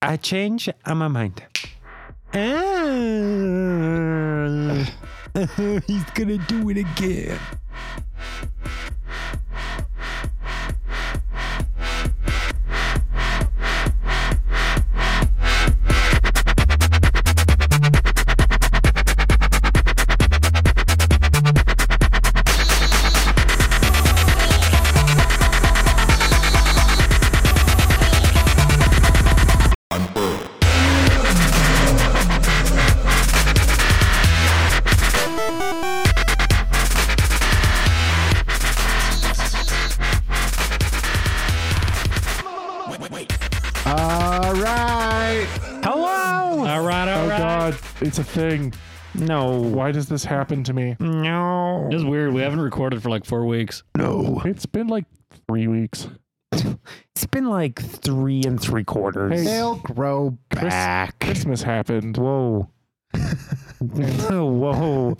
I change my mind. He's gonna do it again. It's a thing. No. Why does this happen to me? No. It's weird. We haven't recorded for like 4 weeks. No. It's been like 3 weeks. It's been like 3 3/4. Hey, they'll grow back. Christmas happened. Whoa. Whoa.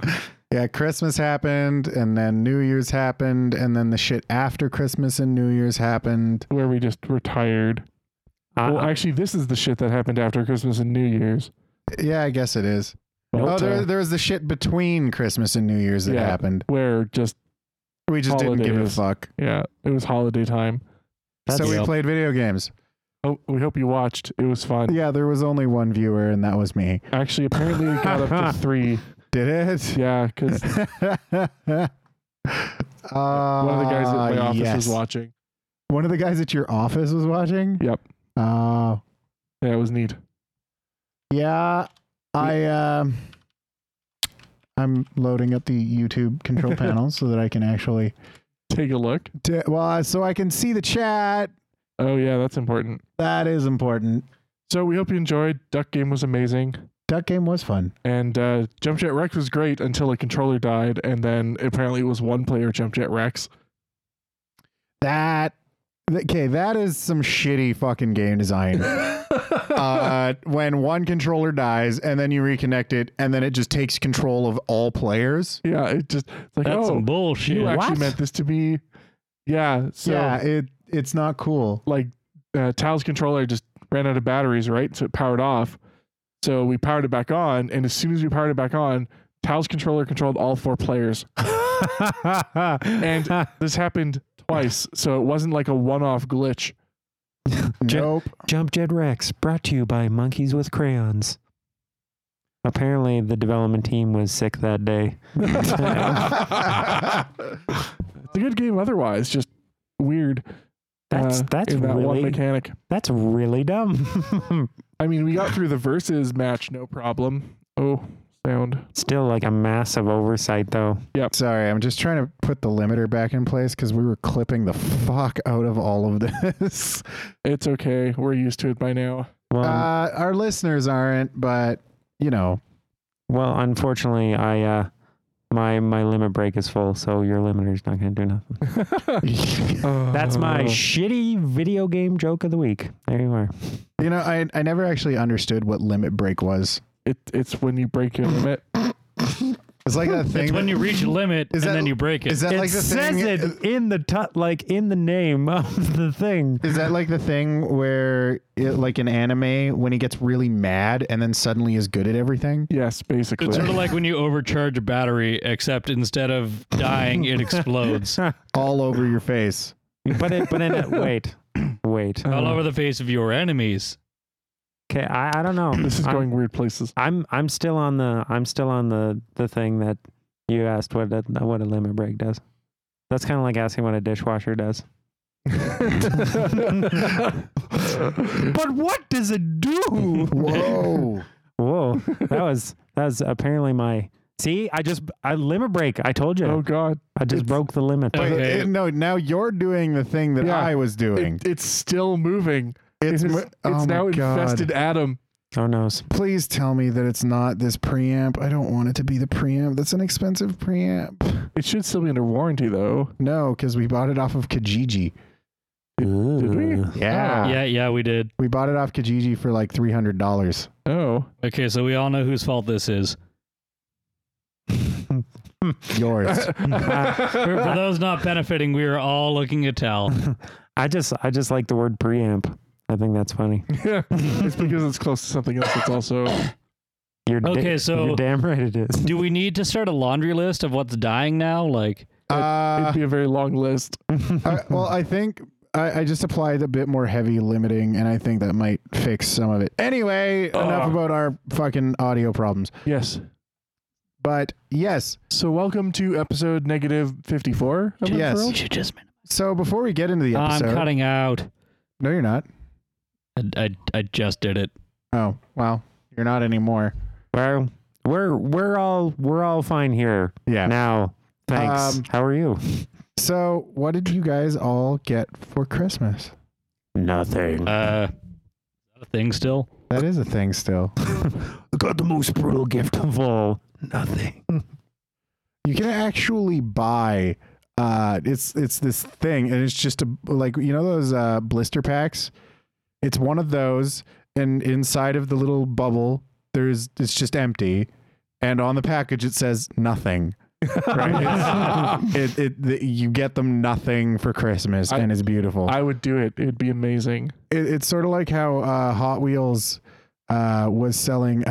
Yeah, Christmas happened, and then New Year's happened, and then the shit after Christmas and New Year's happened. Where we just retired. Well, actually, this is the shit that happened after Christmas and New Year's. Yeah, I guess it is. Well, oh, there was the shit between Christmas and New Year's that happened. Where we just didn't give a fuck. Yeah, it was holiday time. So we played video games. Oh, we hope you watched. It was fun. Yeah, there was only one viewer, and that was me. Actually, apparently it got up to 3. Did it? Yeah, because one of the guys at my office was watching. One of the guys at your office was watching? Yep. Yeah, it was neat. Yeah, I'm loading up the YouTube control panel so that I can actually take a look. So I can see the chat. Oh yeah, that's important. That is important. So we hope you enjoyed. Duck Game was amazing. Duck Game was fun. And Jump Jet Rex was great until a controller died, and then apparently it was one player Jump Jet Rex. Okay, that is some shitty fucking game design. When one controller dies and then you reconnect it and then it just takes control of all players. Yeah, it's like, that's some bullshit. You actually meant this to be. Yeah. So yeah, it's not cool. Like Tal's controller just ran out of batteries, right? So it powered off. So we powered it back on, and as soon as we powered it back on, Tal's controller controlled all 4 players. And this happened twice, so it wasn't like a one-off glitch. Nope. Jump Jet Rex, brought to you by Monkeys with Crayons. Apparently, the development team was sick that day. It's a good game otherwise, just weird. That's really, one mechanic. That's really dumb. I mean, we got through the versus match, no problem. Oh, sound. Still like a massive oversight, though. Yep. Sorry, I'm just trying to put the limiter back in place because we were clipping the fuck out of all of this. It's okay. We're used to it by now. Well, our listeners aren't, but you know. Well, unfortunately, I my limit break is full, so your limiter's not going to do nothing. That's my shitty video game joke of the week. There you are. You know, I never actually understood what limit break was. It's when you break your limit. It's like that thing. It's when you reach a limit and then you break it. Is that like the thing? It says it in the like in the name of the thing. Is that like the thing where it, like in anime, when he gets really mad and then suddenly is good at everything? Yes, basically. It's sort of like when you overcharge a battery, except instead of dying, it explodes all over your face. Wait. All over the face of your enemies. Okay, I don't know. This is going weird places. I'm still on the thing that you asked what a limit break does. That's kind of like asking what a dishwasher does. But what does it do? Whoa! That was apparently my. See, I limit break. I told you. Oh God! I just broke the limit. Okay. No, now you're doing the thing that I was doing. It's still moving. It's now infested Adam. Oh no. Please tell me that it's not this preamp. I don't want it to be the preamp. That's an expensive preamp. It should still be under warranty though. No, because we bought it off of Kijiji. Did we? Yeah. Yeah, we did. We bought it off Kijiji for like $300. Oh. Okay, so we all know whose fault this is. Yours. For those not benefiting, we are all looking at Tal. I just like the word preamp. I think that's funny. Yeah, it's because it's close to something else that's also... You're damn right it is. Do we need to start a laundry list of what's dying now? Like, it'd be a very long list. I think... I just applied a bit more heavy limiting, and I think that might fix some of it. Anyway, enough about our fucking audio problems. Yes. But, yes. So, welcome to episode negative 54. Yes. So, before we get into the episode... I'm cutting out. No, you're not. I just did it. Oh, well, you're not anymore. Well, we're all fine here. Yeah. Now, thanks. How are you? So, what did you guys all get for Christmas? Nothing. Is that a thing still? That is a thing still. I got the most brutal gift of all. Nothing. You can actually buy, it's this thing, and it's just those blister packs? It's one of those, and inside of the little bubble, it's just empty, and on the package it says nothing. Right? You get them nothing for Christmas, and it's beautiful. I would do it. It'd be amazing. It's sort of like how Hot Wheels was selling.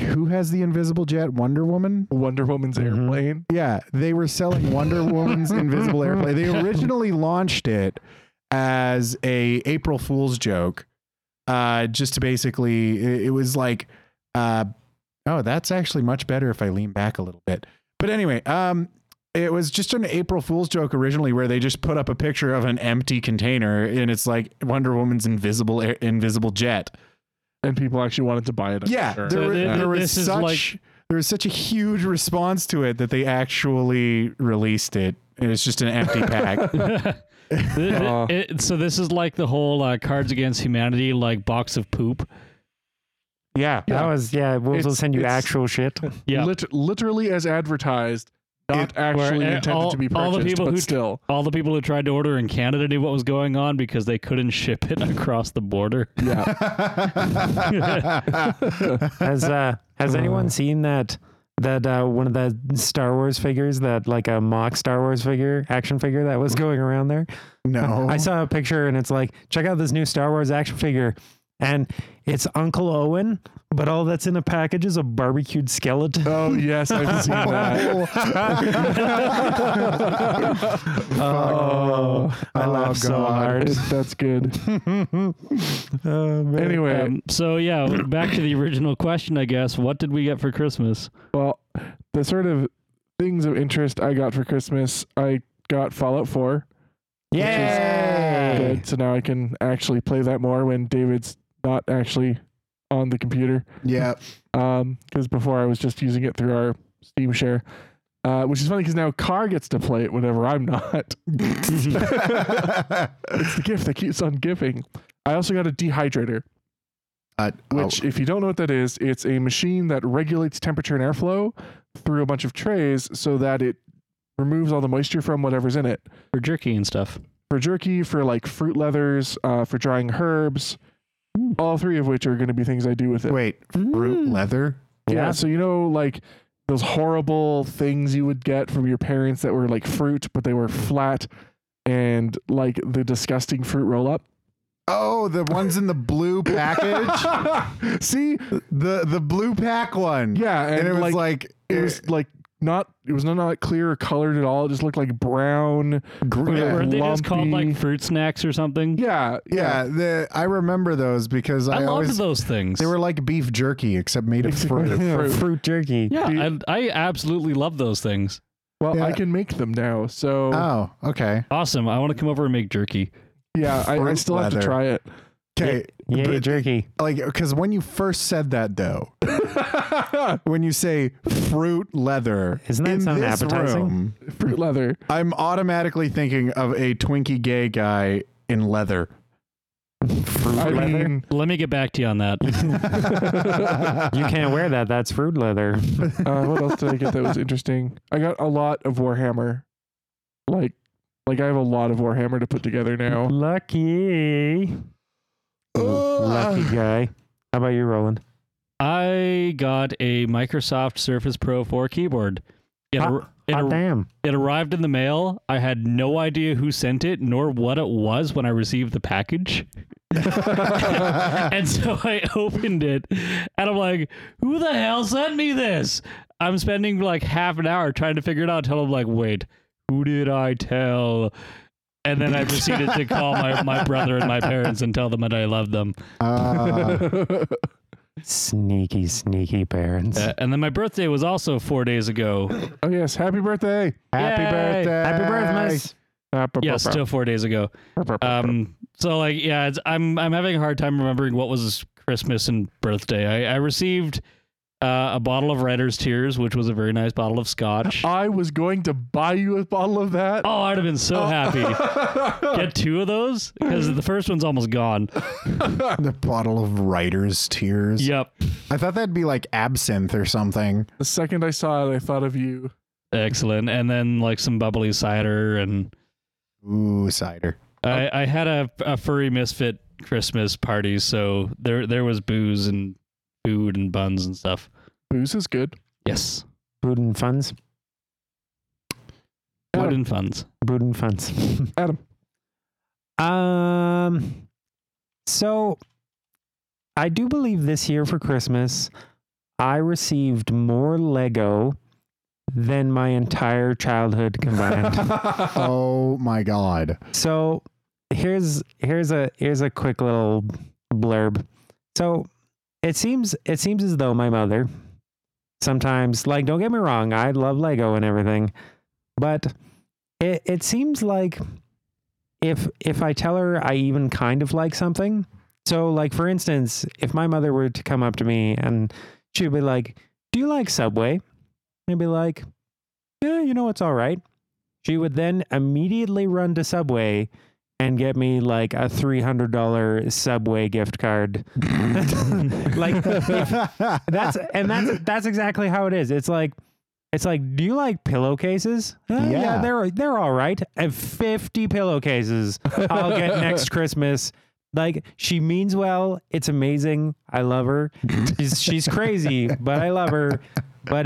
Who has the invisible jet? Wonder Woman. Wonder Woman's airplane. Yeah, they were selling Wonder Woman's invisible airplane. They originally launched it as a April Fool's joke, just to basically. It was like, that's actually much better if I lean back a little bit. But anyway, it was just an April Fool's joke originally, where they just put up a picture of an empty container, and it's like Wonder Woman's invisible jet, and people actually wanted to buy it. Yeah, there was such a huge response to it that they actually released it, and it's just an empty pack. So this is like the whole Cards Against Humanity like box of poop. Yeah, that was, we'll send you actual shit. Yeah. Literally as advertised, not actually intended to be purchased, all the people who tried to order in Canada knew what was going on because they couldn't ship it across the border. Yeah. Has anyone seen that one of the Star Wars figures, that like a mock Star Wars action figure that was going around there? No. I saw a picture and it's like, check out this new Star Wars action figure. And it's Uncle Owen, but all that's in a package is a barbecued skeleton. Oh, yes, I've seen that. I laughed so hard. That's good. Anyway. Back to the original question, I guess. What did we get for Christmas? Well, the sort of things of interest I got for Christmas, I got Fallout 4. Yeah. Good. So now I can actually play that more when David's not actually on the computer. Yeah. Because before I was just using it through our Steam share, which is funny because now Carr gets to play it whenever I'm not. It's the gift that keeps on giving. I also got a dehydrator, which if you don't know what that is, it's a machine that regulates temperature and airflow through a bunch of trays so that it removes all the moisture from whatever's in it. For jerky and stuff. For jerky, for like fruit leathers, for drying herbs. All three of which are going to be things I do with it. Wait, fruit leather? Yeah, so like those horrible things you would get from your parents that were like fruit, but they were flat, and like the disgusting fruit roll-up. Oh, the ones in the blue package? See? The blue pack one. Yeah. And it was not clear or colored at all. It just looked like brown, green, were they lumpy. Just called like fruit snacks or something? Yeah. I remember those because I loved those things. They were like beef jerky except made of fruit. Fruit jerky. Yeah, I absolutely love those things. Well, yeah. I can make them now. So. Oh, okay. Awesome. I want to come over and make jerky. Yeah, I still have to try it. Okay, yeah, jerky. Like, because when you first said that, though, when you say fruit leather, isn't that sound appetizing? Fruit leather. I'm automatically thinking of a Twinkie gay guy in leather. Fruit leather. Let me get back to you on that. You can't wear that. That's fruit leather. What else did I get that was interesting? I got a lot of Warhammer, like I have a lot of Warhammer to put together now. Lucky. Lucky guy. How about you, Roland? I got a Microsoft Surface Pro 4 keyboard. It arrived in the mail. I had no idea who sent it, nor what it was when I received the package. And so I opened it, and I'm like, who the hell sent me this? I'm spending like half an hour trying to figure it out until I'm like, wait, who did I tell? And then I proceeded to call my brother and my parents and tell them that I love them. Sneaky parents. And then my birthday was also 4 days ago. Oh, yes. Happy birthday. Happy birthday. Happy birthday. Yeah, still 4 days ago. So, like, yeah, I'm having a hard time remembering what was Christmas and birthday. I received a bottle of Writer's Tears, which was a very nice bottle of scotch. I was going to buy you a bottle of that. Oh, I'd have been so happy. Get two of those, because the first one's almost gone. The bottle of Writer's Tears. Yep. I thought that'd be like absinthe or something. The second I saw it, I thought of you. Excellent. And then like some bubbly cider and... Ooh, cider. I had a furry misfit Christmas party, so there was booze and... food and buns and stuff. Booze is good. Yes. Food and funs. Food and funs. Food and funs. Adam. So I do believe this year for Christmas, I received more Lego than my entire childhood combined. Oh my God. So here's a quick little blurb. So It seems as though my mother sometimes, like, don't get me wrong, I love Lego and everything, but it seems like if I tell her I even kind of like something, so like for instance, if my mother were to come up to me and she'd be like, "Do you like Subway?" I'd be like, "Yeah, you know, it's all right." She would then immediately run to Subway and get me like a $300 Subway gift card. Like that's exactly how it is. It's like, do you like pillowcases? Yeah, they're all right. And 50 pillowcases I'll get next Christmas. Like, she means well. It's amazing. I love her. She's crazy, but I love her. But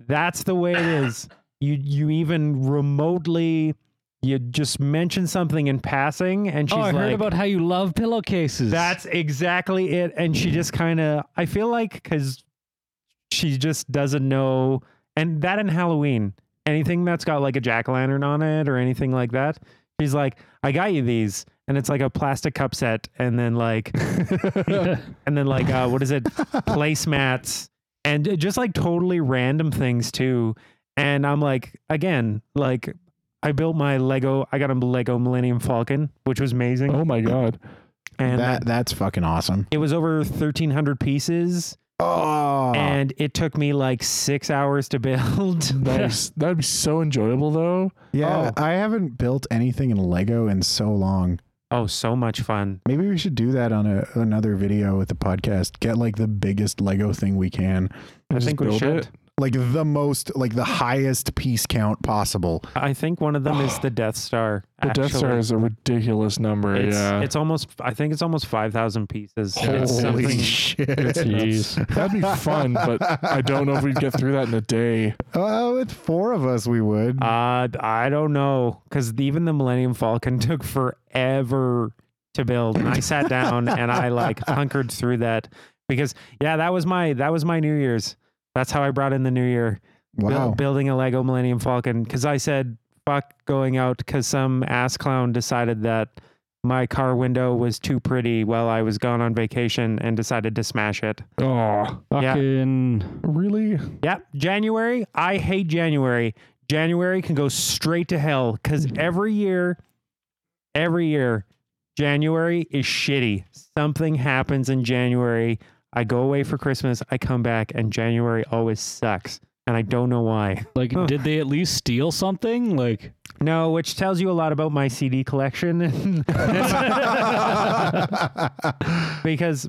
that's the way it is. You even remotely. You just mention something in passing, and she's like... Oh, I heard about how you love pillowcases. That's exactly it. And she just kind of... I feel like because she just doesn't know... And that in Halloween, anything that's got like a jack-o'-lantern on it or anything like that, she's like, I got you these. And it's like a plastic cup set. And then like... and then like, what is it? Placemats. And just like totally random things too. And I'm like, again, like... I built my Lego. I got a Lego Millennium Falcon, which was amazing. Oh my God. And that's fucking awesome. It was over 1,300 pieces. Oh. And it took me like 6 hours to build. That'd be so enjoyable though. Yeah. Oh. I haven't built anything in Lego in so long. Oh, so much fun. Maybe we should do that on another video with the podcast. Get like the biggest Lego thing we can. I think we should. Like the most, like the highest piece count possible. I think one of them is the Death Star. The Death Star is a ridiculous number. I think it's almost 5,000 pieces. Holy shit. That'd be fun, but I don't know if we'd get through that in a day. Oh, with four of us, we would. I don't know. Because even the Millennium Falcon took forever to build. And I sat down and I like hunkered through that. Because yeah, that was my New Year's. That's how I brought in the new year. Wow. Building a Lego Millennium Falcon. Because I said, fuck going out because some ass clown decided that my car window was too pretty while I was gone on vacation and decided to smash it. Oh, fucking really? Yeah. January. I hate January. January can go straight to hell because every year, January is shitty. Something happens in January. I go away for Christmas, I come back, and January always sucks. And I don't know why. Like, did they at least steal something? Like, no, which tells you a lot about my CD collection. Because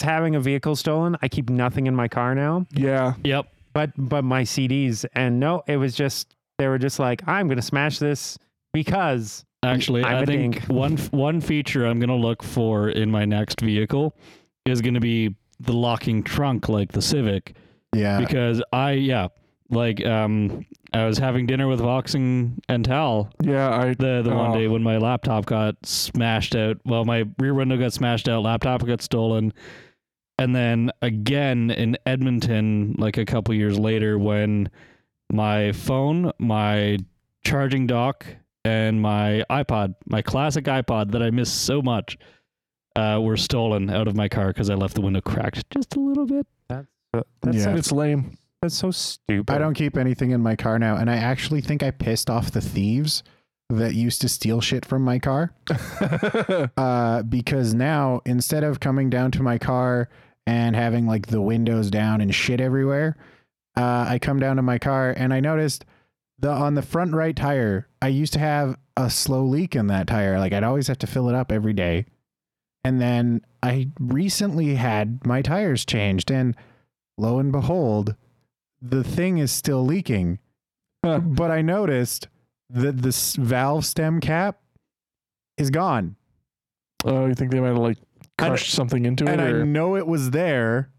having a vehicle stolen, I keep nothing in my car now. Yeah. Yep. But my CDs, and no, it was just, they were just like, I'm going to smash this because actually, I think one feature I'm going to look for in my next vehicle is going to be the locking trunk, like the Civic. Yeah. Because Like, I was having dinner with Voxing and Tal. Yeah, the one day when my laptop got smashed out. Well, my rear window got smashed out, laptop got stolen. And then again in Edmonton, like a couple years later, when my phone, my charging dock, and my iPod, my classic iPod that I miss so much, were stolen out of my car because I left the window cracked just a little bit. It's lame. That's so stupid. I don't keep anything in my car now, and I actually think I pissed off the thieves that used to steal shit from my car. Because now, instead of coming down to my car and having like the windows down and shit everywhere, I come down to my car and I noticed on the front right tire, I used to have a slow leak in that tire. Like, I'd always have to fill it up every day. And then I recently had my tires changed, and lo and behold, the thing is still leaking, but I noticed that this valve stem cap is gone. Oh, you think they might have like crushed something into it? And I know it was there,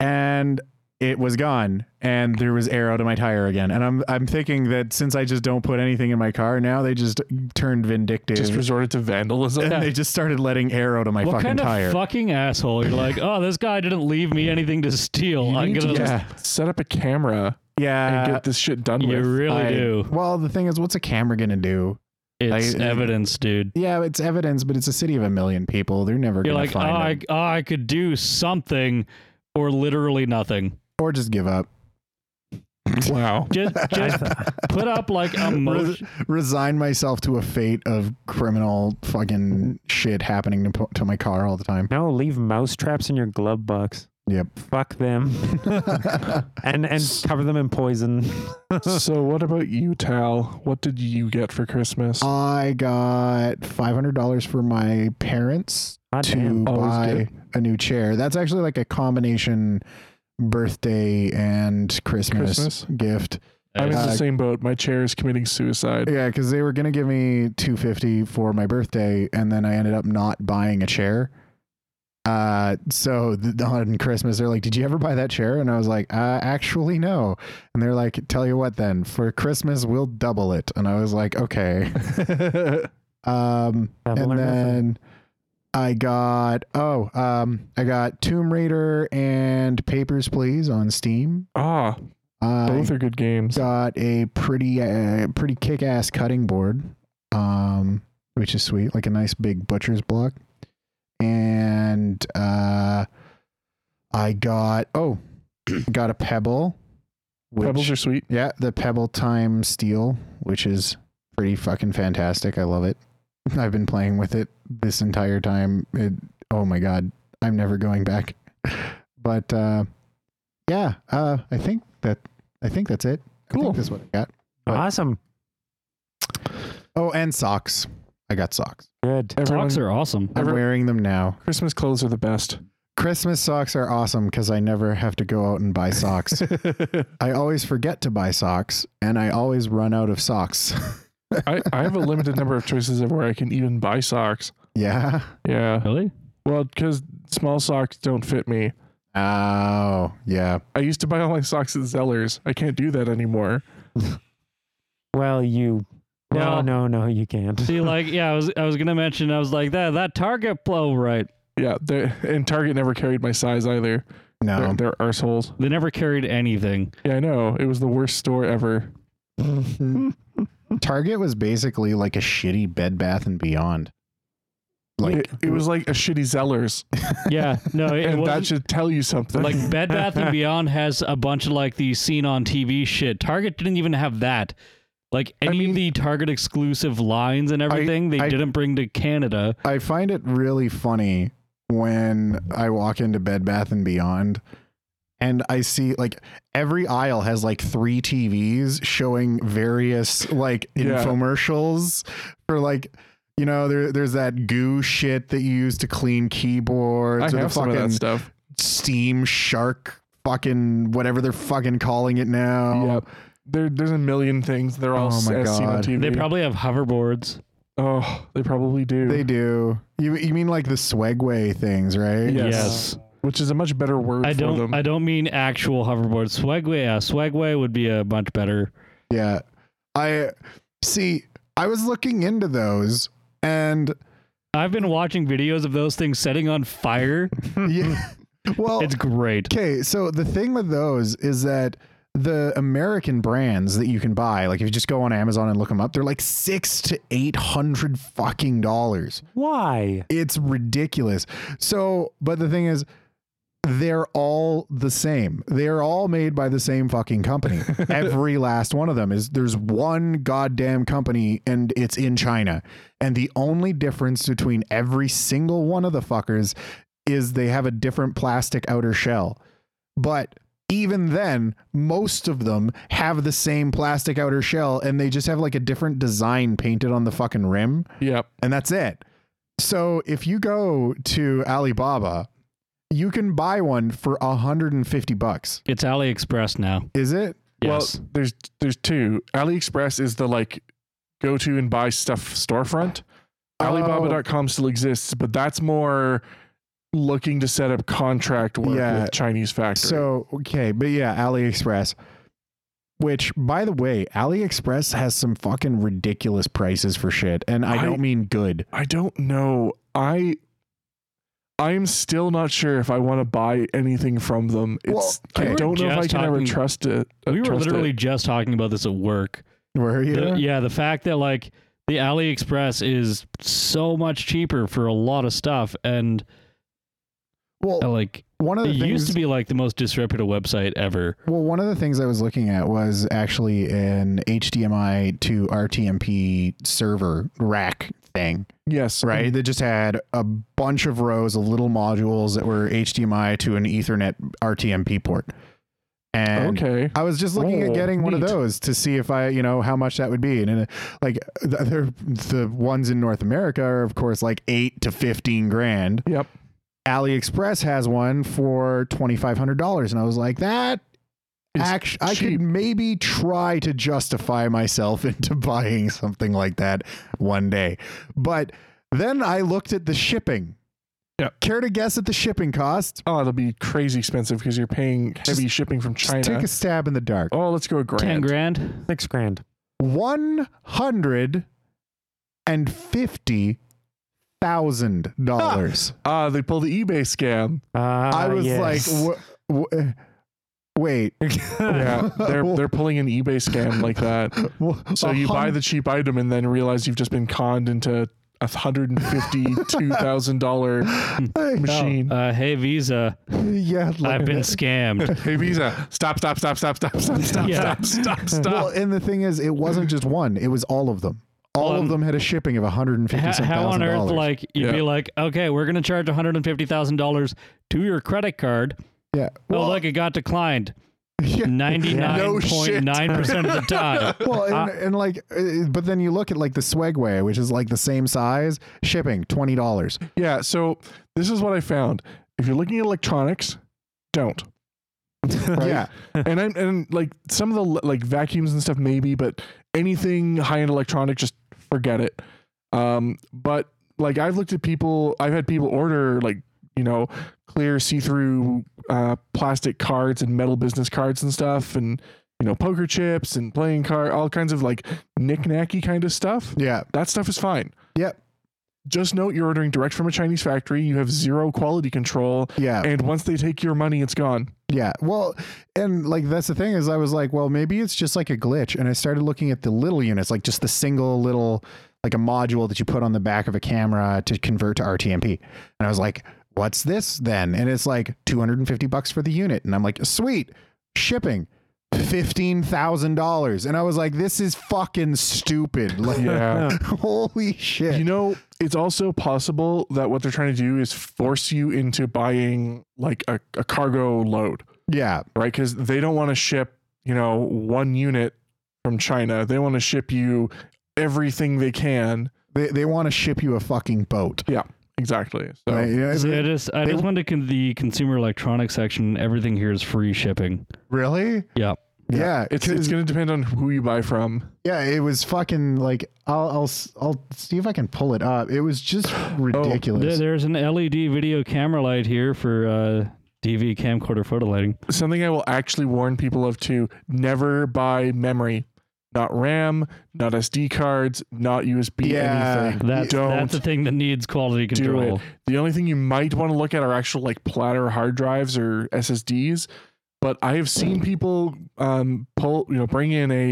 and it was gone, and there was air out of my tire again. And I'm thinking that since I just don't put anything in my car now, they just turned vindictive, just resorted to vandalism, and they just started letting air out of my fucking tire. What kind of fucking asshole? You're like, oh, this guy didn't leave me anything to steal. I'm gonna just set up a camera, and get this shit done with. You really do. Well, the thing is, what's a camera gonna do? It's evidence, dude. Yeah, it's evidence, but it's a city of 1 million people. They're never gonna like, find it. I could do something, or literally nothing. Or just give up. Wow. Just put up like a resign myself to a fate of criminal fucking shit happening to my car all the time. No, leave mouse traps in your glove box. Yep. Fuck them. and cover them in poison. So what about you, Tal? What did you get for Christmas? I got $500 for my parents to buy a new chair. That's actually like a combination birthday and Christmas gift. I was in the same boat. My chair is committing suicide. Yeah, because they were gonna give me $250 for my birthday, and then I ended up not buying a chair. So on Christmas they're like, "Did you ever buy that chair?" And I was like, "Actually, no." And they're like, "Tell you what, then for Christmas we'll double it." And I was like, "Okay." And then I got Tomb Raider and Papers, Please on Steam. Both are good games. Got a pretty kick-ass cutting board, which is sweet, like a nice big butcher's block. And I got got a Pebble. Pebbles are sweet. Yeah, the Pebble Time Steel, which is pretty fucking fantastic. I love it. I've been playing with it this entire time. Oh my God, I'm never going back. But I think that's it. Cool. I think that's what I got. Awesome. Oh, and socks. I got socks. Good. Socks are awesome. I'm wearing them now. Christmas clothes are the best. Christmas socks are awesome because I never have to go out and buy socks. I always forget to buy socks, and I always run out of socks. I have a limited number of choices of where I can even buy socks. Yeah. Yeah. Really? Well, because small socks don't fit me. Oh, yeah. I used to buy all my socks at Zellers. I can't do that anymore. No, you can't. See, like, yeah, I was gonna mention, I was like, that Target blow, right? Yeah, and Target never carried my size either. No, they're arseholes. They never carried anything. Yeah, I know. It was the worst store ever. Target was basically like a shitty Bed Bath and Beyond. Like it was like a shitty Zellers. Yeah, no, and that should tell you something. Like Bed Bath and Beyond has a bunch of like the seen on TV shit. Target didn't even have that. Like of the Target exclusive lines and everything, they didn't bring to Canada. I find it really funny when I walk into Bed Bath and Beyond, and I see like every aisle has like 3 TVs showing various like infomercials for like, you know, there's that goo shit that you use to clean keyboards, or the fucking stuff. Steam Shark, fucking whatever they're fucking calling it now. Yep. There's a million things. They're all seen on TV. They probably have hoverboards. Oh, they probably do. They do. You mean like the Swagway things, right? Yes. which is a much better word for them. I don't mean actual hoverboard. Swagway, yeah, Swagway would be a much better. Yeah. I was looking into those, and I've been watching videos of those things setting on fire. Yeah. Well, it's great. Okay, so the thing with those is that the American brands that you can buy, like if you just go on Amazon and look them up, they're like $600 to $800 fucking dollars. Why? It's ridiculous. So, but the thing is, they're all the same. They're all made by the same fucking company. Every last one of them is, there's one goddamn company, and it's in China. And the only difference between every single one of the fuckers is they have a different plastic outer shell. But even then, most of them have the same plastic outer shell, and they just have like a different design painted on the fucking rim. Yep. And that's it. So if you go to Alibaba, you can buy one for $150. It's AliExpress now. Is it? Yes. Well, there's two. AliExpress is the like go to and buy stuff storefront. Oh. Alibaba.com still exists, but that's more looking to set up contract work with Chinese factory. So, okay, but yeah, AliExpress, which by the way, AliExpress has some fucking ridiculous prices for shit, and I don't mean good. I don't know. I'm still not sure if I want to buy anything from them. I don't know if I can ever trust it. We were literally just talking about this at work. Were you? Yeah, the fact that like the AliExpress is so much cheaper for a lot of stuff, and used to be like the most disreputable website ever. Well, one of the things I was looking at was actually an HDMI to RTMP server rack thing. Yes. Right. Mm-hmm. They just had a bunch of rows of little modules that were HDMI to an Ethernet RTMP port. And okay. I was just looking at getting one of those to see if I, how much that would be. And like the ones in North America are, of course, like $8,000 to $15,000. Yep. AliExpress has one for $2,500. And I was like, that I could maybe try to justify myself into buying something like that one day. But then I looked at the shipping. Yep. Care to guess at the shipping cost? Oh, it'll be crazy expensive because you're paying heavy shipping from China. Just take a stab in the dark. Oh, let's go $1,000. $10,000. $6,000. $150,000. They pulled the eBay scam. I was like, wait. Yeah, they're pulling an eBay scam like that. So you buy the cheap item and then realize you've just been conned into $152,000 machine. Hey Visa. Yeah, I've been scammed. Hey Visa, stop. Well, and the thing is, it wasn't just one; it was all of them. All of them had a shipping of $150,000. How on earth, like you'd be like, okay, we're gonna charge $150,000 to your credit card. Yeah. Well, look, it got declined. 99.9% of the time. Well, and like, but then you look at like the Swagway, which is like the same size, shipping $20. Yeah. So this is what I found. If you're looking at electronics, don't. Right? Yeah. And like some of the like vacuums and stuff maybe, but anything high-end electronic, just forget it. But like I've had people order like, clear see-through plastic cards and metal business cards and stuff, and poker chips and playing card, all kinds of like knick-knacky kind of stuff. Yeah, that stuff is fine. Yep. Just note you're ordering direct from a Chinese factory. You have zero quality control. Yeah. And once they take your money, it's gone. Yeah. Well, and like, that's the thing is I was like, well, maybe it's just like a glitch. And I started looking at the little units, like just the single little, like a module that you put on the back of a camera to convert to RTMP. And I was like, what's this then? And it's like $250 for the unit. And I'm like, sweet, shipping $15,000. And I was like, this is fucking stupid. Like, yeah. Holy shit. It's also possible that what they're trying to do is force you into buying like a cargo load. Yeah. Right. Because they don't want to ship, one unit from China. They want to ship you everything they can. They want to ship you a fucking boat. Yeah. Exactly. So, I just went to the consumer electronics section. Everything here is free shipping. Really? Yeah. Yeah, it's going to depend on who you buy from. Yeah, it was fucking like I'll see if I can pull it up. It was just ridiculous. Oh, there's an LED video camera light here for DV camcorder photo lighting. Something I will actually warn people of too: never buy memory, not RAM, not SD cards, not USB. Yeah, anything. That's the thing that needs quality control. The only thing you might want to look at are actual like platter hard drives or SSDs. But I have seen people bring in a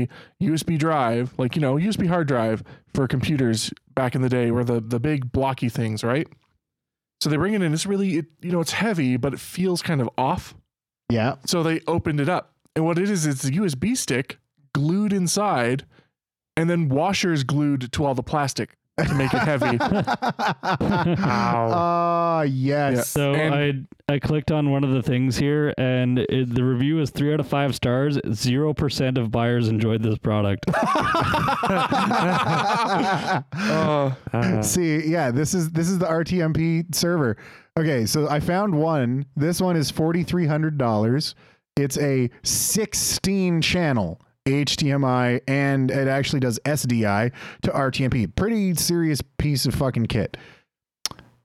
USB drive, like, you know, USB hard drive for computers back in the day were the big blocky things, right? So they bring it in. It's really, it's heavy, but it feels kind of off. Yeah. So they opened it up. And what it is, it's a USB stick glued inside and then washers glued to all the plastic to make it heavy. Ow. Oh, yes. Yeah. So I clicked on one of the things here, and the review is 3 out of 5 stars. 0% of buyers enjoyed this product. See, yeah, this is the RTMP server. Okay, so I found one. This one is $4,300. It's a 16 channel. HDMI, and it actually does SDI to RTMP. Pretty serious piece of fucking kit.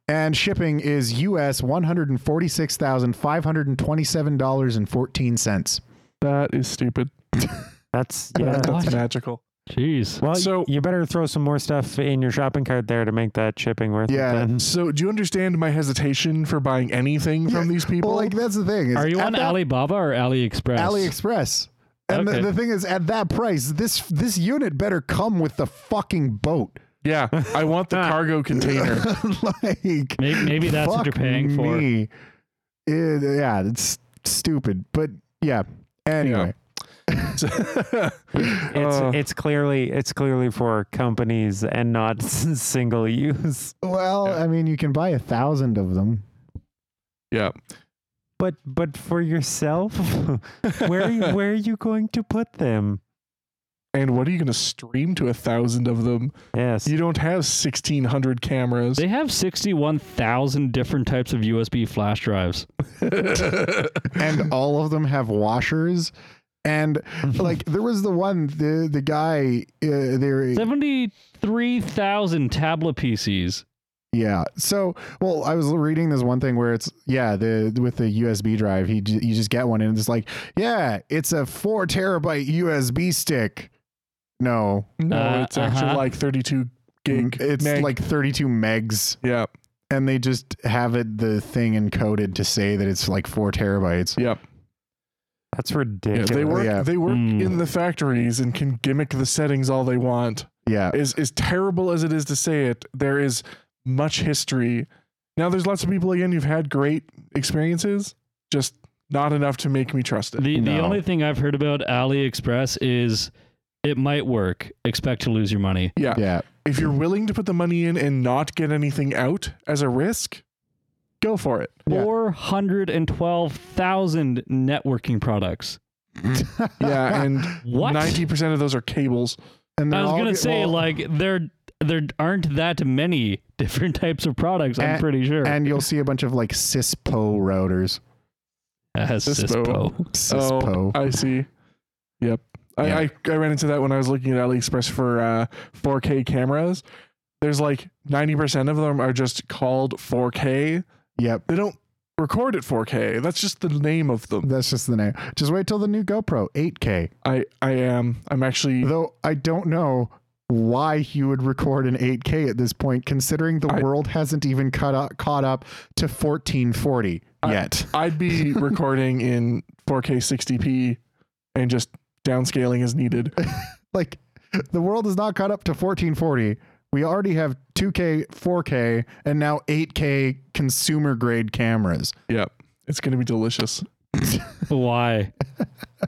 And shipping is US $146,527.14. That is stupid. That's magical. Jeez. Well, so you better throw some more stuff in your shopping cart there to make that shipping worth it. Then. So do you understand my hesitation for buying anything from these people? Well, like, that's the thing. Are you on Alibaba or AliExpress? AliExpress. And okay. the thing is, at that price, this unit better come with the fucking boat. Yeah, I want the cargo container. Like, maybe that's what you're paying for. Yeah, it's stupid, but yeah. Anyway, it's clearly for companies and not single use. Well, I mean, you can buy 1,000 of them. Yeah. But for yourself, where are you going to put them? And what are you going to stream to 1,000 of them? Yes. You don't have 1,600 cameras. They have 61,000 different types of USB flash drives. And all of them have washers. And like, there was the guy there. 73,000 tablet PCs. Yeah. So, well, I was reading this one thing where it's with the USB drive, you just get one and it's like, it's a 4 terabyte USB stick. No, it's actually like 32 gig. It's like 32 megs. Yeah. And they just have the thing encoded to say that it's like 4 terabytes. Yep. That's ridiculous. Yeah, they work in the factories and can gimmick the settings all they want. Yeah. As terrible as it is to say it, there is much history. Now there's lots of people again who've had great experiences, just not enough to make me trust it. The only thing I've heard about AliExpress is it might work. Expect to lose your money. Yeah. Yeah. If you're willing to put the money in and not get anything out as a risk, go for it. 412,000 networking products. Yeah, and 90% of those are cables. And I was going to say, there aren't that many different types of products, I'm pretty sure. And you'll see a bunch of like CISPO routers. CISPO. Oh, I see. Yep. Yeah. I ran into that when I was looking at AliExpress for 4K cameras. There's like 90% of them are just called 4K. Yep. They don't record at 4K. That's just the name of them. That's just the name. Just wait till the new GoPro 8K. I'm actually, though I don't know why he would record an 8K at this point, considering the world hasn't even caught up to 1440 yet. I'd be recording in 4K 60p and just downscaling as needed. Like, the world is not caught up to 1440. We already have 2K, 4K, and now 8K consumer grade cameras. Yep. It's going to be delicious. Why?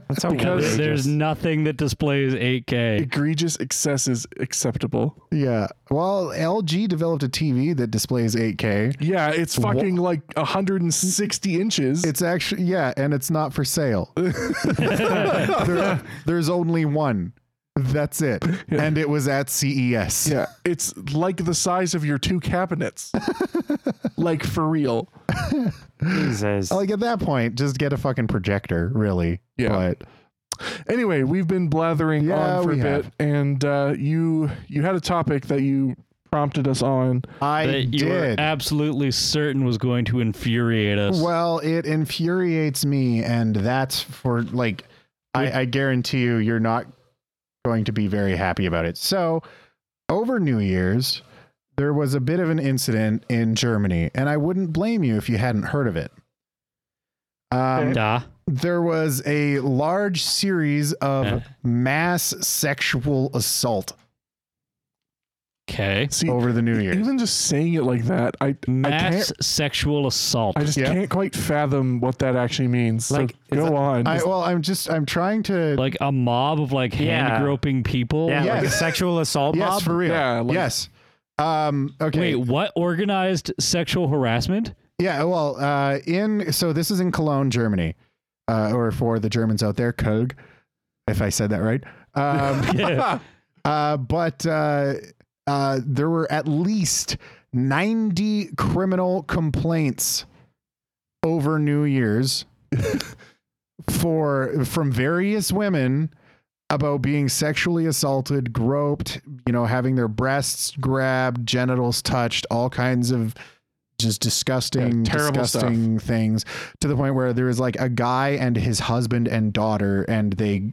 That's because there's nothing that displays 8K. Egregious excess is acceptable. Yeah. Well, LG developed a TV that displays 8K. Yeah, it's fucking like 160 inches. It's actually, and it's not for sale. There's only one. That's it. Yeah. And it was at CES. Yeah. It's like the size of your 2 cabinets. Like, for real. Jesus. Like, at that point, just get a fucking projector, really. Yeah. But Anyway, we've been blathering on for a bit, and you had a topic that you prompted us on. You were absolutely certain was going to infuriate us. Well, it infuriates me, and that's for, like, I guarantee you're not going to be very happy about it. So, over New Year's, there was a bit of an incident in Germany, and I wouldn't blame you if you hadn't heard of it. There was a large series of mass sexual assault. Okay. Over the New Year. Even just saying it like that, mass sexual assault. I just can't quite fathom what that actually means. Like, so go on. I'm trying to, like, a mob of hand groping people. Yeah. Like a sexual assault mob. Yes, for real. Yeah, okay. Wait, what? Organized sexual harassment? Yeah, well, this is in Cologne, Germany, or for the Germans out there, Köln, if I said that right. But there were at least 90 criminal complaints over New Year's from various women about being sexually assaulted, groped, having their breasts grabbed, genitals touched, all kinds of just disgusting stuff. Things, to the point where there was a guy and his husband and daughter, and they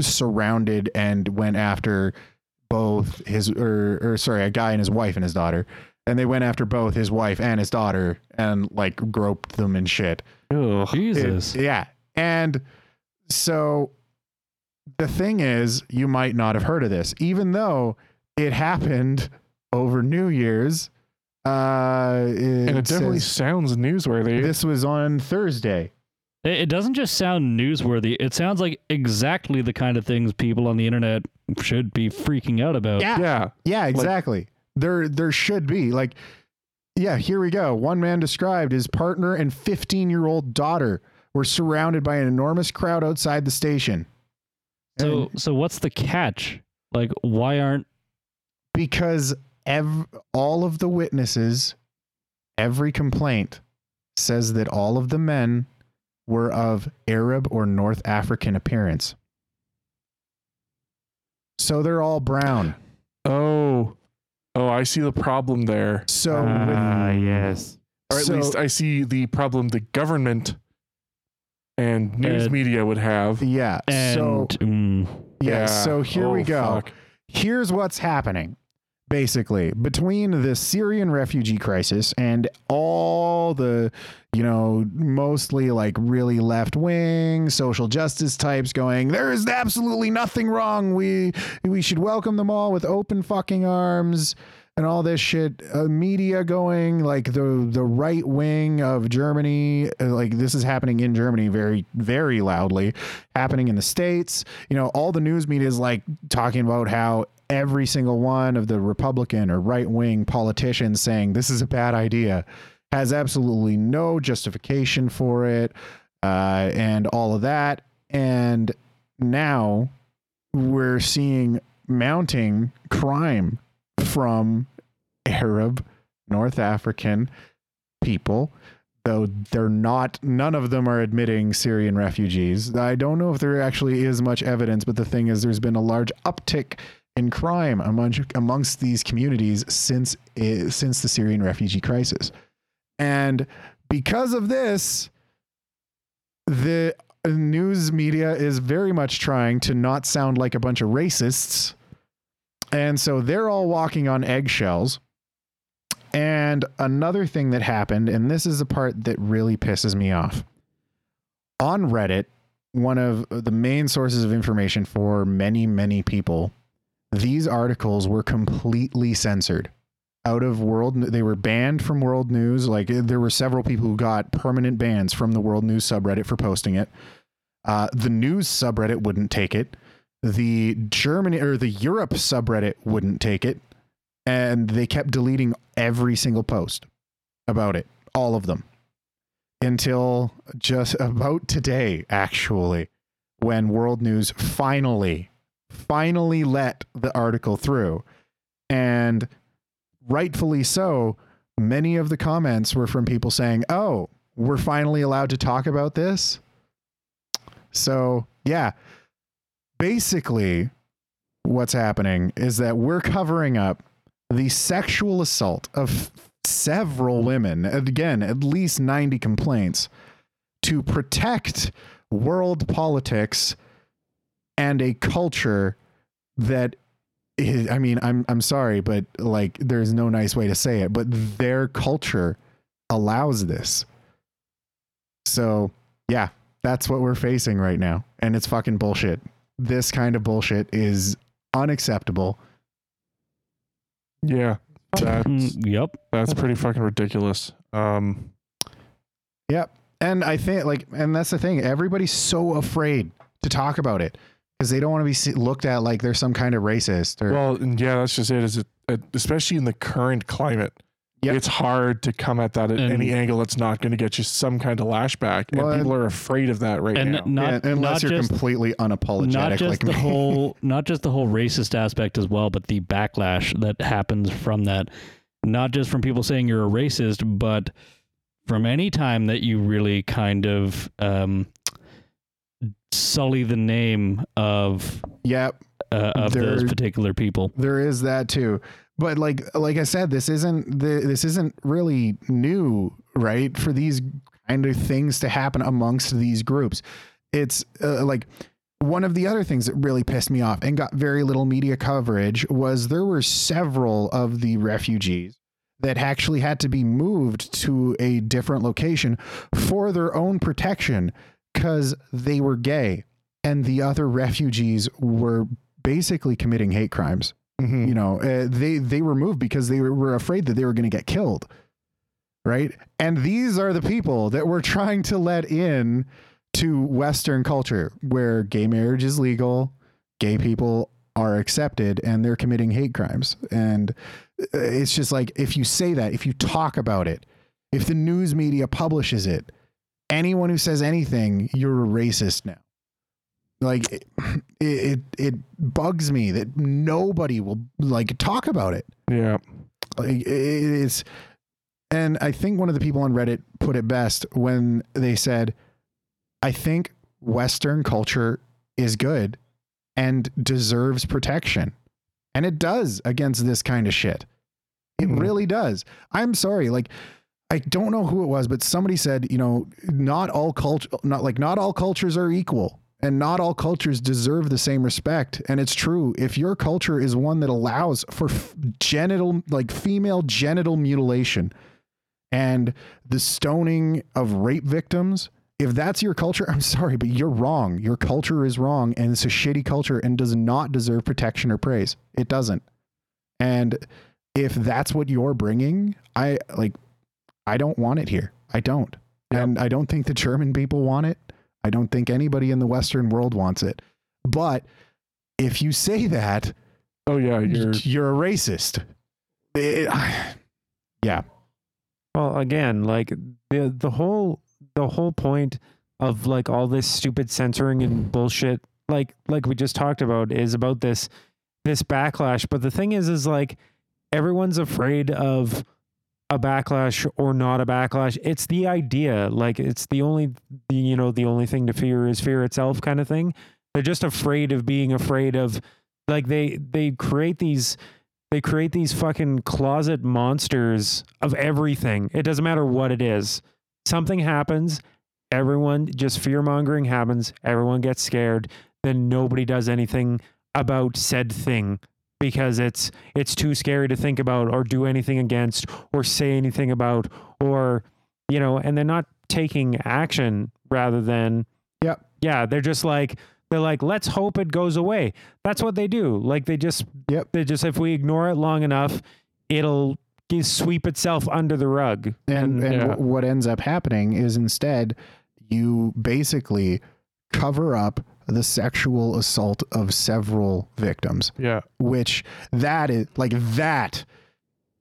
surrounded and went after both a guy and his wife and his daughter, and they went after both his wife and his daughter and groped them and shit. Oh, Jesus. And so the thing is, you might not have heard of this, even though it happened over New Year's. It definitely sounds newsworthy. This was on Thursday. It doesn't just sound newsworthy. It sounds like exactly the kind of things people on the internet should be freaking out about. Yeah, exactly. There should be here we go. One man described his partner and 15-year-old daughter were surrounded by an enormous crowd outside the station. So what's the catch? Why aren't? Because all of the witnesses, every complaint says that all of the men were of Arab or North African appearance. So they're all brown. Oh, I see the problem there. So yes. Or at least I see the problem the government and news media would have. Yeah. So here we go. Fuck. Here's what's happening. Basically, between the Syrian refugee crisis and all the, mostly really left wing social justice types going, there is absolutely nothing wrong. We should welcome them all with open fucking arms and all this shit. Media going the right wing of Germany. This is happening in Germany very, very loudly, happening in the States. All the news media is talking about how every single one of the Republican or right-wing politicians saying this is a bad idea has absolutely no justification for it, and all of that. And now we're seeing mounting crime from Arab, North African people, though none of them are admitting Syrian refugees. I don't know if there actually is much evidence, but the thing is, there's been a large uptick in crime amongst these communities since the Syrian refugee crisis. And because of this, the news media is very much trying to not sound like a bunch of racists. And so they're all walking on eggshells. And another thing that happened, and this is the part that really pisses me off. On Reddit, one of the main sources of information for many, many people, these articles were completely censored out of world. They were banned from world news. There were several people who got permanent bans from the world news subreddit for posting it. The news subreddit wouldn't take it. The Germany or the Europe subreddit wouldn't take it. And they kept deleting every single post about it. All of them, until just about today, actually, when world news finally let the article through. And rightfully so, many of the comments were from people saying, oh, we're finally allowed to talk about this. So yeah, basically what's happening is that we're covering up the sexual assault of several women, again, at least 90 complaints, to protect world politics and a culture that is, I mean, I'm sorry, but like, there's no nice way to say it, but their culture allows this. So yeah, that's what we're facing right now. And it's fucking bullshit. This kind of bullshit is unacceptable. Yeah. That's pretty fucking ridiculous. Yep. And I think and that's the thing. Everybody's so afraid to talk about it because they don't want to be looked at like they're some kind of racist. Or, well, yeah, that's just it. Especially in the current climate, yep, it's hard to come at that at any angle that's not going to get you some kind of lashback. Well, and people are afraid of that right now. Unless you're just completely unapologetic, not just the whole racist aspect as well, but the backlash that happens from that. Not just from people saying you're a racist, but from any time that you really kind of sully the name of those particular people. There is that too, but like I said, this isn't really new, right? For these kind of things to happen amongst these groups, it's one of the other things that really pissed me off and got very little media coverage was there were several of the refugees that actually had to be moved to a different location for their own protection because they were gay and the other refugees were basically committing hate crimes. Mm-hmm. You know, they were moved because they were afraid that they were going to get killed. Right. And these are the people that we're trying to let in to Western culture where gay marriage is legal. Gay people are accepted and they're committing hate crimes. And it's just like, if you say that, if you talk about it, if the news media publishes it, anyone who says anything, you're a racist now. Like it bugs me that nobody will like talk about it. Yeah. Like it's, and I think one of the people on Reddit put it best when they said, I think Western culture is good and deserves protection. And it does against this kind of shit. It really does. I'm sorry. Like, I don't know who it was, but somebody said, you know, not all cultures are equal and not all cultures deserve the same respect. And it's true. If your culture is one that allows for female genital mutilation and the stoning of rape victims, if that's your culture, I'm sorry, but you're wrong. Your culture is wrong, and it's a shitty culture and does not deserve protection or praise. It doesn't. And if that's what you're bringing, I don't want it here. I don't. Yep. And I don't think the German people want it. I don't think anybody in the Western world wants it. But if you say that, oh yeah, you're a racist. Yeah. Well, again, like the whole point of like all this stupid censoring and bullshit, like we just talked about, is about this backlash. But the thing is like everyone's afraid of a backlash or not a backlash. It's the idea, like it's the only thing to fear is fear itself kind of thing. They're just afraid of being afraid of, like they create these fucking closet monsters of everything. It doesn't matter what it is. Something happens, everyone just fear-mongering happens, everyone gets scared, then nobody does anything about said thing because it's too scary to think about or do anything against or say anything about, or, you know, and they're not taking action rather than, they're just like, let's hope it goes away. That's what they do. Like they just, if we ignore it long enough, it'll sweep itself under the rug. And what ends up happening is instead you basically cover up the sexual assault of several victims. Yeah. Which that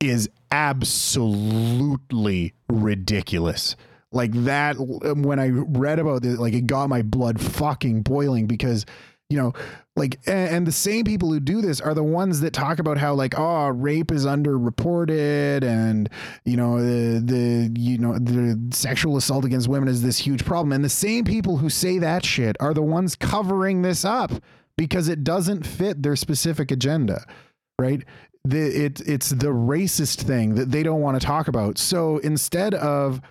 is absolutely ridiculous. Like that, when I read about it, like it got my blood fucking boiling because, you know, like, and the same people who do this are the ones that talk about how like, oh, rape is underreported and, you know, the sexual assault against women is this huge problem. And the same people who say that shit are the ones covering this up because it doesn't fit their specific agenda, right? It's the racist thing that they don't want to talk about. So instead of,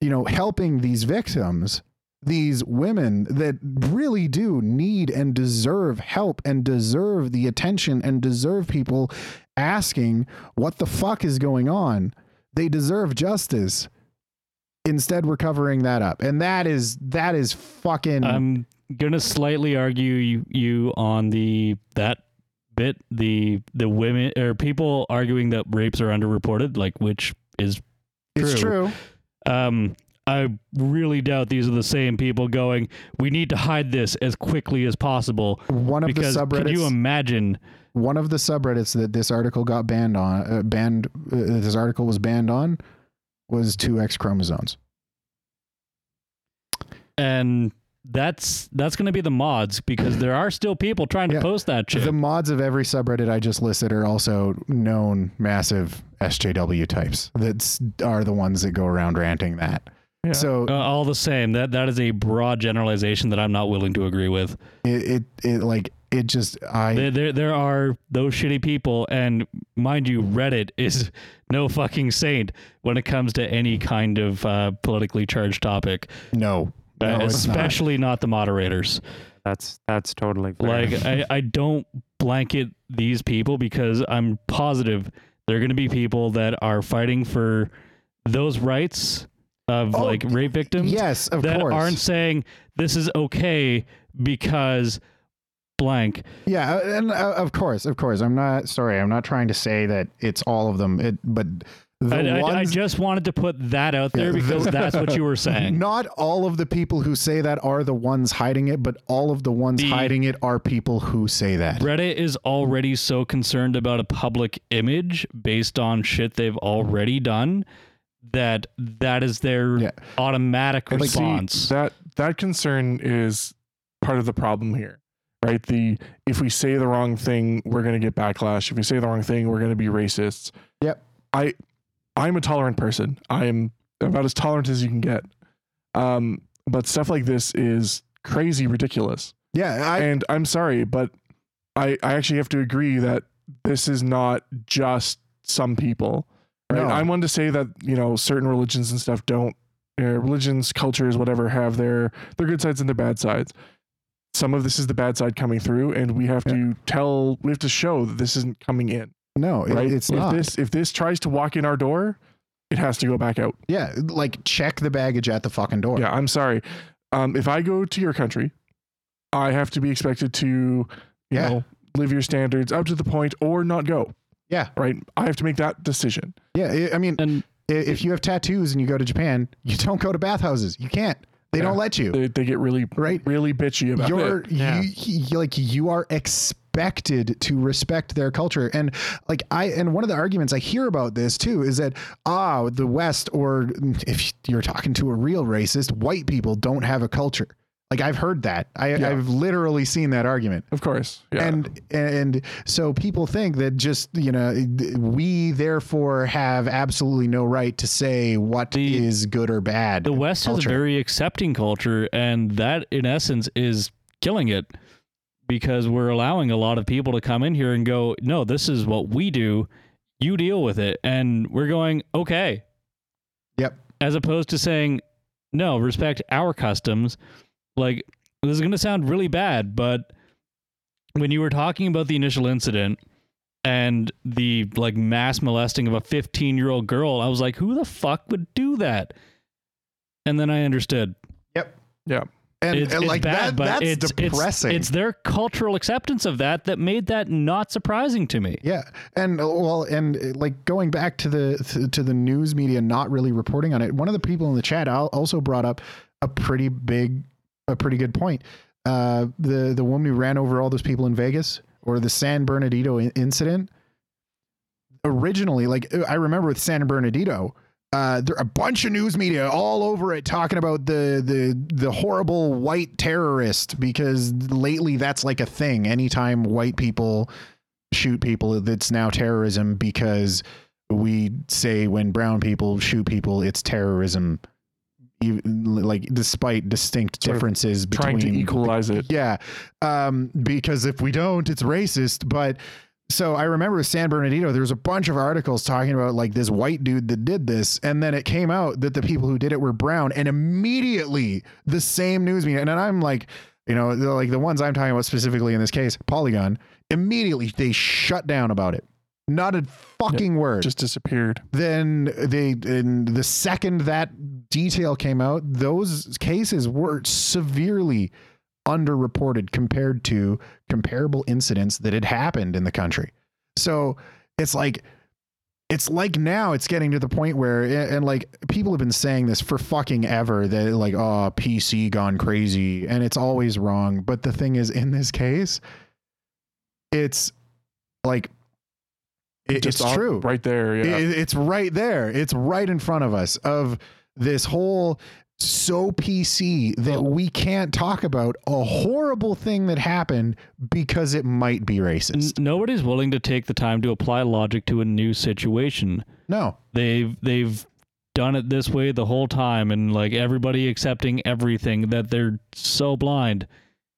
you know, helping these victims, these women that really do need and deserve help and deserve the attention and deserve people asking what the fuck is going on, they deserve justice. Instead, we're covering that up. And that is fucking... I'm going to slightly argue you on that bit, the women or people arguing that rapes are underreported, like, which is true. It's true. I really doubt these are the same people going, we need to hide this as quickly as possible. Can you imagine? One of the subreddits that this article got banned on, this article was banned on, was 2X chromosomes. And that's going to be the mods, because there are still people trying to post that shit. The mods of every subreddit I just listed are also known massive SJW types that are the ones that go around ranting that. Yeah. So all the same, that is a broad generalization that I'm not willing to agree with. There are those shitty people, and mind you, Reddit is no fucking saint when it comes to any kind of politically charged topic. No, especially not the moderators. That's totally fair. Like I don't blanket these people, because I'm positive they're going to be people that are fighting for those rights of like rape victims. Yes, of course. That aren't saying this is okay because blank. Yeah, and of course. I'm not trying to say that it's all of them. I just wanted to put that out there because that's what you were saying. Not all of the people who say that are the ones hiding it, but all of the ones hiding it are people who say that. Reddit is already so concerned about a public image based on shit they've already done that is their automatic response. See, that concern is part of the problem here. Right? If we say the wrong thing, we're going to get backlash. If we say the wrong thing, we're going to be racists. Yep. I'm a tolerant person. I am about as tolerant as you can get. But stuff like this is crazy ridiculous. Yeah. And I'm sorry, but I actually have to agree that this is not just some people. Right? No. I'm one to say that, you know, certain religions and stuff don't, religions, cultures, whatever, have their good sides and their bad sides. Some of this is the bad side coming through, and we have to show that this isn't coming in. No, right? It's not. If this tries to walk in our door, it has to go back out. Yeah, like check the baggage at the fucking door. Yeah, I'm sorry. If I go to your country, I have to be expected to, you know, live your standards up to the point or not go. Yeah. Right? I have to make that decision. Yeah, I mean, and if you have tattoos and you go to Japan, you don't go to bathhouses. You can't. They don't let you. They get really bitchy about it. You are expected to respect their culture. And like one of the arguments I hear about this too is that the West, or if you're talking to a real racist, white people don't have a culture. Like I've heard that. I've literally seen that argument. Of course. Yeah. And so people think that just, you know, we therefore have absolutely no right to say what is good or bad. The West has a very accepting culture, and that in essence is killing it, because we're allowing a lot of people to come in here and go, no, this is what we do. You deal with it. And we're going, okay. Yep. As opposed to saying, no, respect our customs. Like, this is going to sound really bad, but when you were talking about the initial incident and the like mass molesting of a 15-year-old girl, I was like, who the fuck would do that? And then I understood. Yep. Yeah. And it's like bad, but it's depressing. It's their cultural acceptance of that made that not surprising to me. Yeah. And well, and like going back to the news media not really reporting on it, one of the people in the chat also brought up a pretty good point. The woman who ran over all those people in Vegas, or the San Bernardino incident. Originally, like I remember with San Bernardino, there a bunch of news media all over it talking about the horrible white terrorist, because lately that's like a thing. Anytime white people shoot people, that's now terrorism, because we say when brown people shoot people, it's terrorism. like despite distinct differences between, trying to equalize it. Yeah. Because if we don't, it's racist. But so I remember with San Bernardino, there was a bunch of articles talking about like this white dude that did this. And then it came out that the people who did it were brown, and immediately the same news media. And then I'm like, you know, like the ones I'm talking about specifically in this case, Polygon, immediately they shut down about it. Not a fucking word. Just disappeared. Then they, in the second that detail came out, those cases were severely underreported compared to comparable incidents that had happened in the country. So it's like now it's getting to the point where, and like people have been saying this for fucking ever, that like, oh, PC gone crazy, and it's always wrong. But the thing is, in this case, it's like, it's true right there. Yeah. It's right there. It's right in front of us, of this whole so PC that we can't talk about a horrible thing that happened because it might be racist. Nobody's willing to take the time to apply logic to a new situation. No, they've done it this way the whole time. And like everybody accepting everything, that they're so blind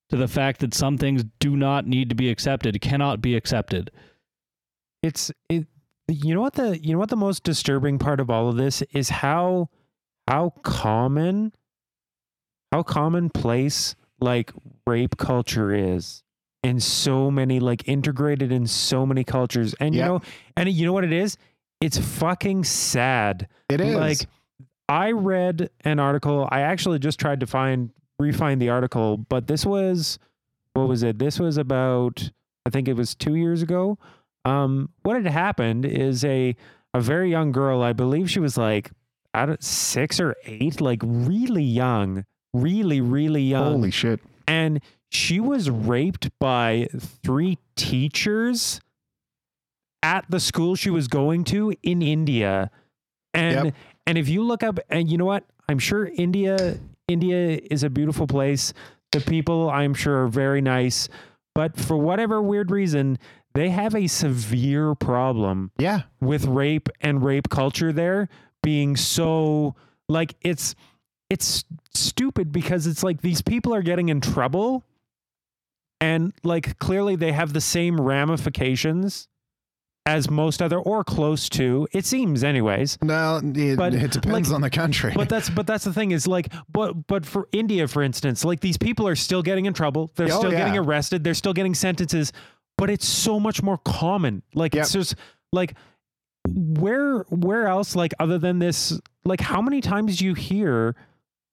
to the fact that some things do not need to be accepted, cannot be accepted. It's you know what the most disturbing part of all of this is, how commonplace like rape culture is in so many, like integrated in so many cultures. And yep. you know what it is? It's fucking sad. It is. Like I read an article. I actually just tried to refine the article, but this was, what was it? This was about, I think it was 2 years ago. What had happened is a very young girl, I believe she was like, 6 or 8, like really young. Holy shit. And she was raped by 3 teachers at the school she was going to in India. And, yep. And if you look up, and you know what, I'm sure India is a beautiful place. The people, I'm sure, are very nice, but for whatever weird reason, they have a severe problem with rape and rape culture there being so, like, it's stupid because it's like these people are getting in trouble and like clearly they have the same ramifications as most other, or close to, it seems anyways. No, it depends on the country. But that's the thing is like, but for India, for instance, like these people are still getting in trouble. They're still getting arrested. They're still getting sentences. But it's so much more common. Like it's just like where else, like other than this, like how many times do you hear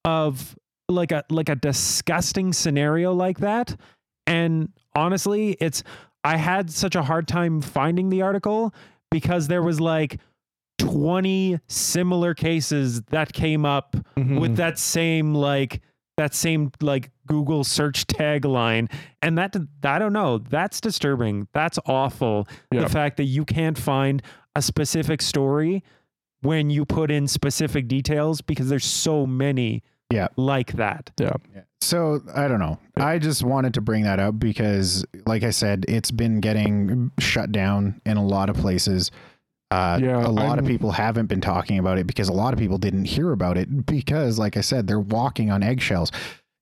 of like a disgusting scenario like that? And honestly, I had such a hard time finding the article because there was like 20 similar cases that came up with that same Google search tagline. And that, I don't know, that's disturbing. That's awful. Yep. The fact that you can't find a specific story when you put in specific details, because there's so many like that. Yeah. So I don't know. I just wanted to bring that up because like I said, it's been getting shut down in a lot of places. A lot of people haven't been talking about it because a lot of people didn't hear about it because, like I said, they're walking on eggshells.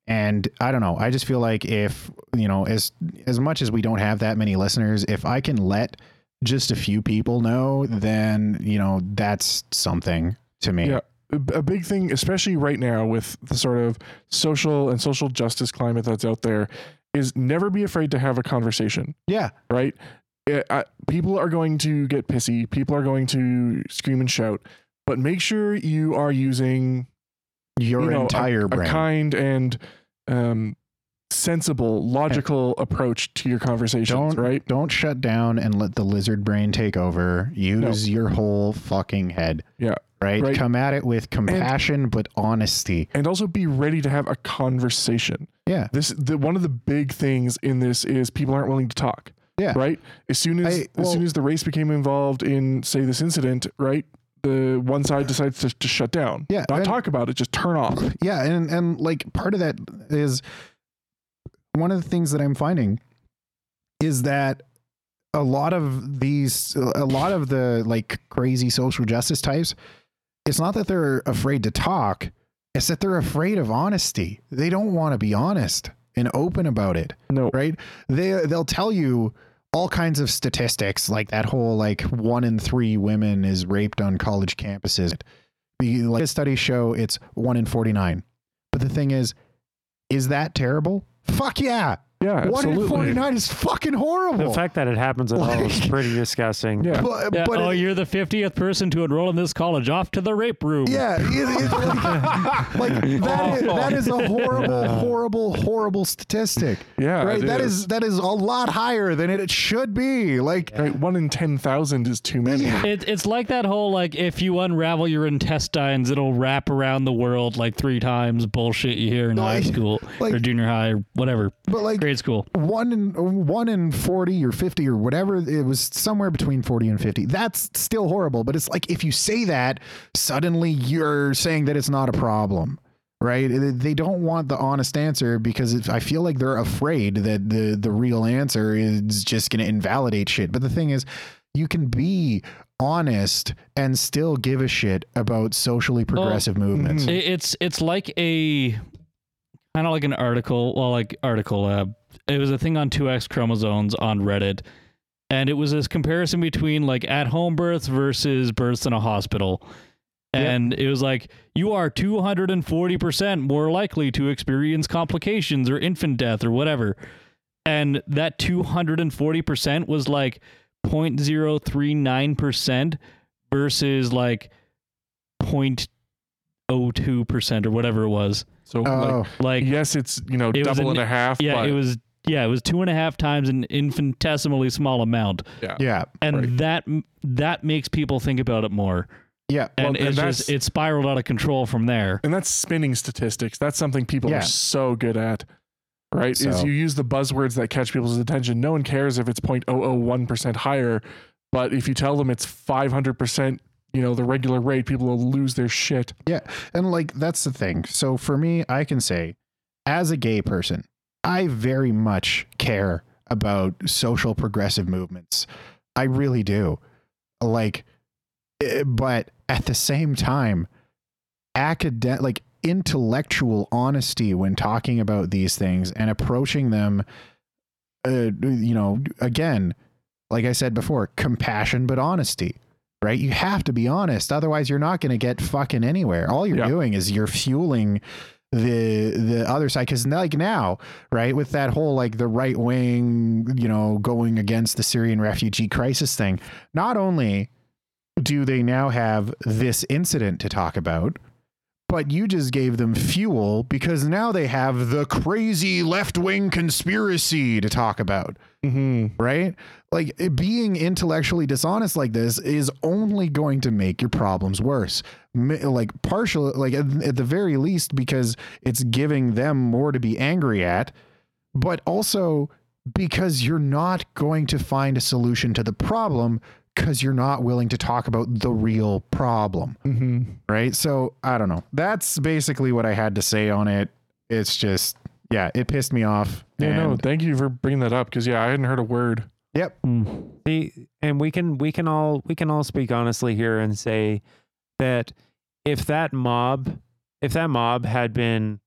And I don't know. I just feel like if, you know, as much as we don't have that many listeners, if I can let just a few people know, then, you know, that's something to me. Yeah. A big thing, especially right now with the sort of social justice climate that's out there, is never be afraid to have a conversation. Yeah. Right. People are going to get pissy. People are going to scream and shout, but make sure you are using your entire brain. A kind and sensible, logical approach to your conversations. Don't shut down and let the lizard brain take over. Use your whole fucking head. Yeah. Right. Come at it with compassion, but honesty, and also be ready to have a conversation. Yeah. One of the big things in this is people aren't willing to talk. Yeah. Right. As soon as the race became involved in, say, this incident, right, the one side decides to shut down. Yeah. Not talk about it. Just turn off. Yeah. And like part of that is one of the things that I'm finding is that a lot of the like crazy social justice types, it's not that they're afraid to talk. It's that they're afraid of honesty. They don't want to be honest and open about it. No. Right. They'll tell you all kinds of statistics, like that whole, like, 1 in 3 women is raped on college campuses. The latest studies show it's 1 in 49. But the thing is that terrible? Fuck yeah. Yeah, absolutely. 1 in 49 is fucking horrible. The fact that it happens at all is pretty disgusting. Yeah. But oh, you're the 50th person to enroll in this college. Off to the rape room. Yeah. That is a horrible, horrible, horrible statistic. Yeah. Right. That is a lot higher than it should be. Like, right, 1 in 10,000 is too many. Yeah. It's like that whole, like, if you unravel your intestines, it'll wrap around the world like 3 times bullshit you hear in high school, like, or junior high or whatever. But, like, grade school, 1 in 40 or 50 or whatever, it was somewhere between 40 and 50. That's still horrible, but it's like, if you say that, suddenly you're saying that it's not a problem, right? They don't want the honest answer because I feel like they're afraid that the real answer is just going to invalidate shit. But the thing is, you can be honest and still give a shit about socially progressive movements. It's like a... kind of like an article, it was a thing on 2X chromosomes on Reddit, and it was this comparison between, like, at-home births versus births in a hospital, and it was like, you are 240% more likely to experience complications or infant death or whatever, and that 240% was like 0.039% versus like 0.02% or whatever it was. So like yes, it's, you know, double and a half. Yeah, but it was 2.5 times an infinitesimally small amount. Yeah. And right. that makes people think about it more. Yeah. And it spiraled out of control from there. And that's spinning statistics. That's something people are so good at. Right? So. Is you use the buzzwords that catch people's attention. No one cares if it's 0.001% higher, but if you tell them it's 500%, you know, the regular rate, people will lose their shit. Yeah. And, like, that's the thing. So for me, I can say, as a gay person, I very much care about social progressive movements. I really do. Like, but at the same time, intellectual honesty when talking about these things and approaching them, you know, again, like I said before, compassion, but honesty. Right? You have to be honest. Otherwise, you're not going to get fucking anywhere. All you're doing is you're fueling the other side. Because, like, now, right, with that whole, like, the right wing, you know, going against the Syrian refugee crisis thing, not only do they now have this incident to talk about, but you just gave them fuel because now they have the crazy left wing conspiracy to talk about. Mm-hmm. Right? Like, being intellectually dishonest like this is only going to make your problems worse. Like, partial, like, at the very least, because it's giving them more to be angry at, but also because you're not going to find a solution to the problem because you're not willing to talk about the real problem. Mm-hmm. Right? So I don't know. That's basically what I had to say on it. It's just, yeah, it pissed me off. Yeah, no, thank you for bringing that up, because I hadn't heard a word. Yep. And we can all speak honestly here and say that if that mob had been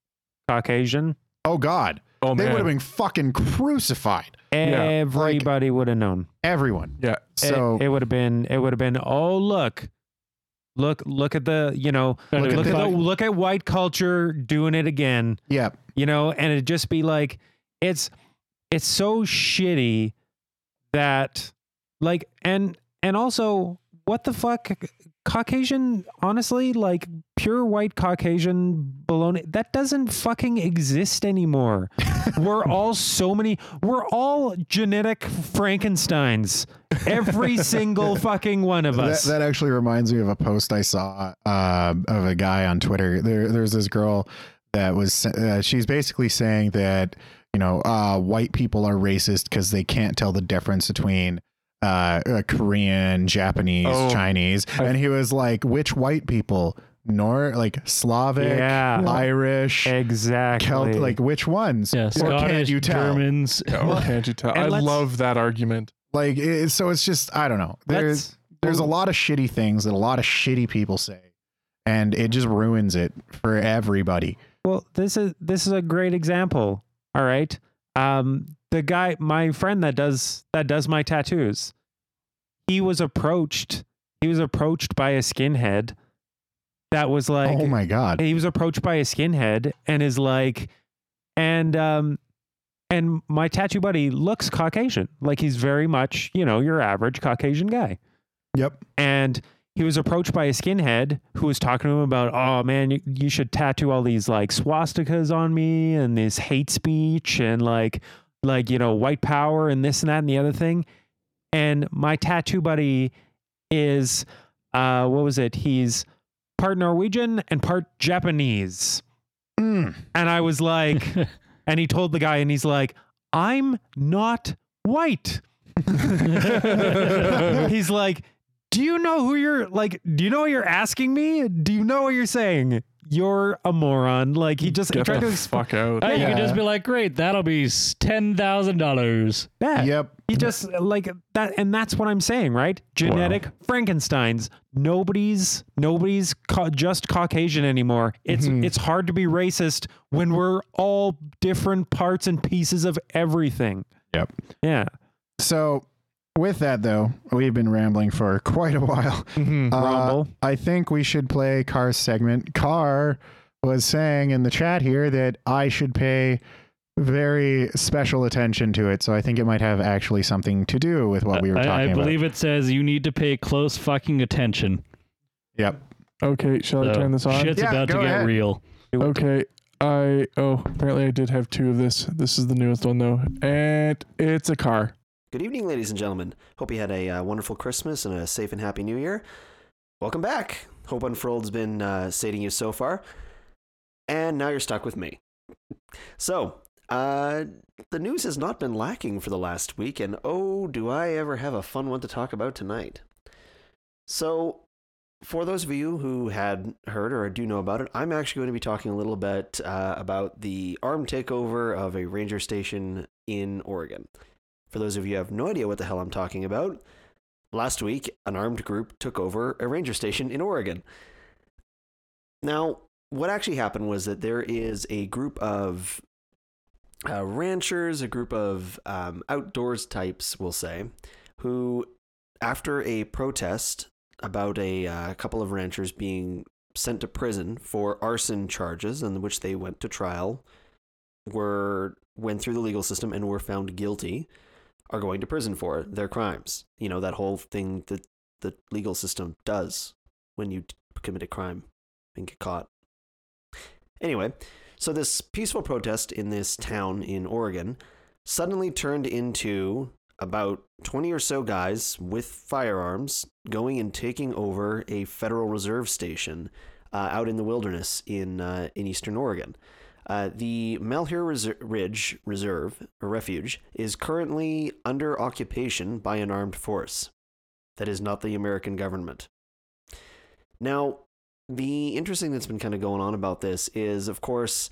Caucasian, oh God, oh man, they would have been fucking crucified. Everybody would have known. Everyone. Yeah. So it would have been oh, look at the, you know, look at white culture doing it again. Yeah. You know, and it'd just be like, it's so shitty that, like, and also, what the fuck, Caucasian, honestly, like, pure white Caucasian baloney, that doesn't fucking exist anymore. We're all genetic Frankensteins. Every single fucking one of us. That actually reminds me of a post I saw of a guy on Twitter. There's this girl that was, she's basically saying that, you know, white people are racist because they can't tell the difference between Korean, Japanese, Chinese. And he was like, which white people? Like Slavic, Irish, exactly. Celt, like, which ones? Yeah, Scottish, can't you tell? Germans. Or can't you tell? I love that argument. Like, so it's just, I don't know. There's a lot of shitty things that a lot of shitty people say. and it just ruins it for everybody. Well, this is a great example. All right. The guy, my friend that does my tattoos, he was approached by a skinhead that was like, oh my God, he was approached by a skinhead and is like, and my tattoo buddy looks Caucasian. Like he's very much, you know, your average Caucasian guy. Yep. And he was approached by a skinhead who was talking to him about, oh man, you should tattoo all these like swastikas on me and this hate speech and like, you know, white power and this and that and the other thing. And my tattoo buddy is, what was it? He's part Norwegian and part Japanese. Mm. And I was like, and he told the guy and he's like, I'm not white. He's like, do you know what you're asking me? Do you know what you're saying? You're a moron. Like he just tried to fuck out. Yeah. You can just be like, great, that'll be $10,000. Yeah. Yep. He just like that. And that's what I'm saying, right? Genetic Frankensteins. Nobody's just Caucasian anymore. It's hard to be racist when we're all different parts and pieces of everything. Yep. Yeah. So with that, though, we've been rambling for quite a while. Mm-hmm. I think we should play Car's segment. Car was saying in the chat here that I should pay very special attention to it. So I think it might have actually something to do with what we were talking about. I believe it says you need to pay close fucking attention. Yep. Okay, shall I turn this on? Shit's about to get real. Okay. Apparently I did have two of this. This is the newest one, though. And it's a car. Good evening, ladies and gentlemen. Hope you had a wonderful Christmas and a safe and happy New Year. Welcome back. Hope Unfurled's been sating you so far. And now you're stuck with me. So, the news has not been lacking for the last week, and oh, do I ever have a fun one to talk about tonight. So, for those of you who had heard or do know about it, I'm actually going to be talking a little bit about the armed takeover of a ranger station in Oregon. For those of you who have no idea what the hell I'm talking about, last week, an armed group took over a ranger station in Oregon. Now, what actually happened was that there is a group of ranchers, a group of outdoors types, we'll say, who, after a protest about a couple of ranchers being sent to prison for arson charges in which they went to trial, went through the legal system and were found guilty, are going to prison for their crimes. You know, that whole thing that the legal system does when you commit a crime and get caught. Anyway, so this peaceful protest in this town in Oregon suddenly turned into about 20 or so guys with firearms going and taking over a Federal Reserve station out in the wilderness in eastern Oregon. The Malheur Ridge Reserve, or Refuge, is currently under occupation by an armed force. That is not the American government. Now, the interesting that's been kind of going on about this is, of course,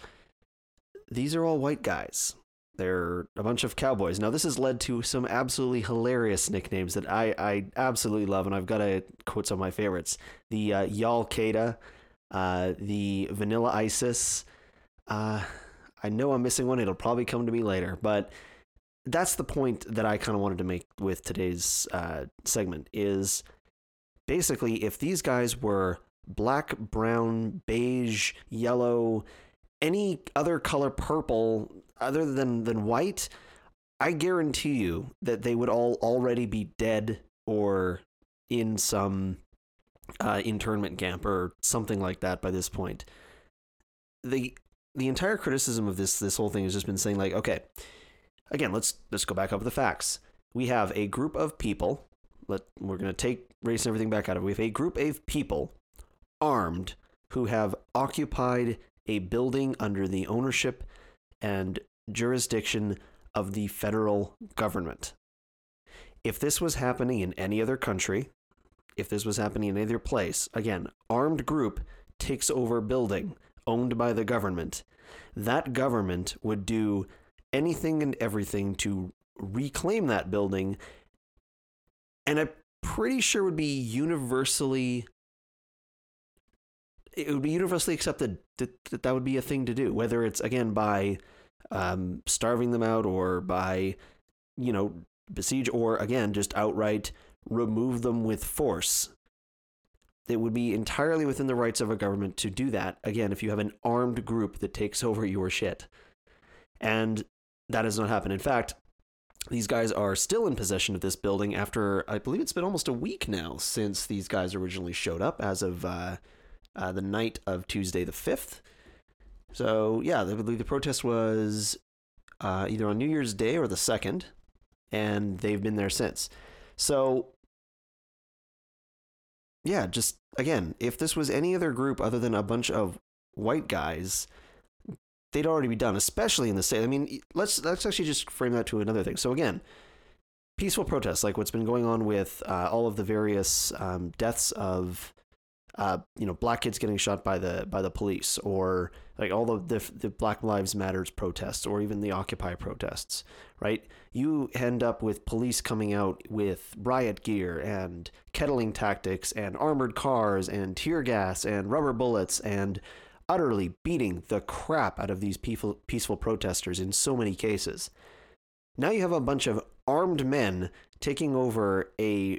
these are all white guys. They're a bunch of cowboys. Now, this has led to some absolutely hilarious nicknames that I absolutely love, and I've got to quote some of my favorites. The Y'all-Qaeda, the Vanilla ISIS. I know I'm missing one. It'll probably come to me later, but that's the point that I kind of wanted to make with today's segment is basically if these guys were black, brown, beige, yellow, any other color purple other than white, I guarantee you that they would all already be dead or in some internment camp or something like that by this point. The entire criticism of this whole thing has just been saying, like, okay, again, let's go back over the facts. We have a group of people. We're going to take race and everything back out of it. We have a group of people armed who have occupied a building under the ownership and jurisdiction of the federal government. If this was happening in any other country, if this was happening in any other place, again, armed group takes over building owned by the government, that government would do anything and everything to reclaim that building, and I'm pretty sure would be universally it would be universally accepted that that would be a thing to do, whether it's, again, by starving them out or by, you know, besiege, or, again, just outright remove them with force. It would be entirely within the rights of a government to do that, again, if you have an armed group that takes over your shit. And that has not happened. In fact, these guys are still in possession of this building after, I believe it's been almost a week now since these guys originally showed up, as of the night of Tuesday the 5th. So, yeah, I believe the protest was either on New Year's Day or the 2nd, and they've been there since. So, yeah, just, again, if this was any other group other than a bunch of white guys, they'd already be done, especially in the state. I mean, let's actually just frame that to another thing. So, again, peaceful protests, like what's been going on with all of the various deaths of, you know, black kids getting shot by the police, or like all of the Black Lives Matters protests, or even the Occupy protests, right? You end up with police coming out with riot gear and kettling tactics and armored cars and tear gas and rubber bullets and utterly beating the crap out of these peaceful protesters in so many cases. Now you have a bunch of armed men taking over a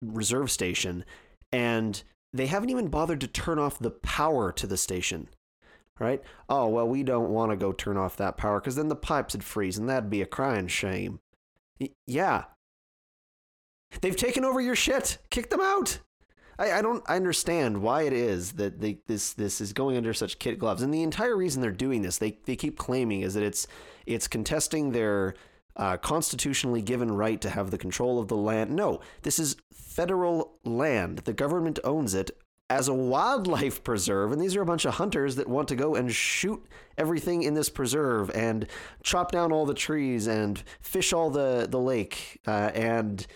reserve station, and they haven't even bothered to turn off the power to the station, right? Oh, well, we don't want to go turn off that power because then the pipes would freeze and that'd be a crying shame. Yeah. They've taken over your shit. Kick them out. I understand why it is that this is going under such kid gloves. And the entire reason they're doing this, they keep claiming, is that it's contesting their constitutionally given right to have the control of the land. No, this is federal land. The government owns it as a wildlife preserve, and these are a bunch of hunters that want to go and shoot everything in this preserve and chop down all the trees and fish all the lake and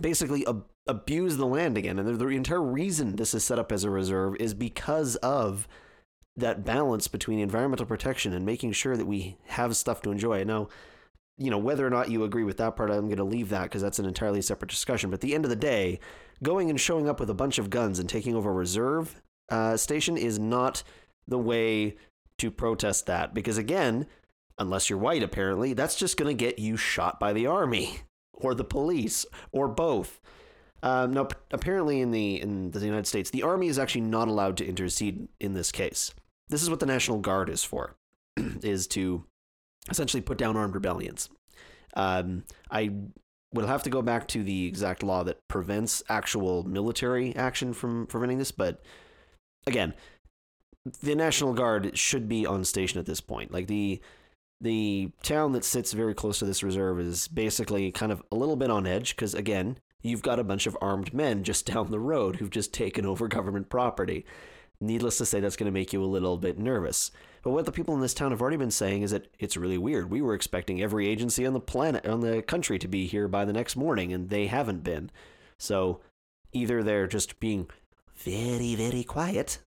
basically abuse the land again. And the entire reason this is set up as a reserve is because of that balance between environmental protection and making sure that we have stuff to enjoy. Now, you know, whether or not you agree with that part, I'm going to leave that because that's an entirely separate discussion. But at the end of the day, going and showing up with a bunch of guns and taking over a reserve station is not the way to protest that. Because again, unless you're white, apparently, that's just going to get you shot by the army or the police or both. Now, apparently in the United States, the Army is actually not allowed to intercede in this case. This is what the National Guard is for, is to essentially put down armed rebellions. I will have to go back to the exact law that prevents actual military action from preventing this, but again, the National Guard should be on station at this point. Like, the town that sits very close to this reserve is basically kind of a little bit on edge, because again, you've got a bunch of armed men just down the road who've just taken over government property. Needless to say, that's going to make you a little bit nervous. But what the people in this town have already been saying is that it's really weird. We were expecting every agency on the planet, on the country, to be here by the next morning, and they haven't been. So either they're just being very, very quiet,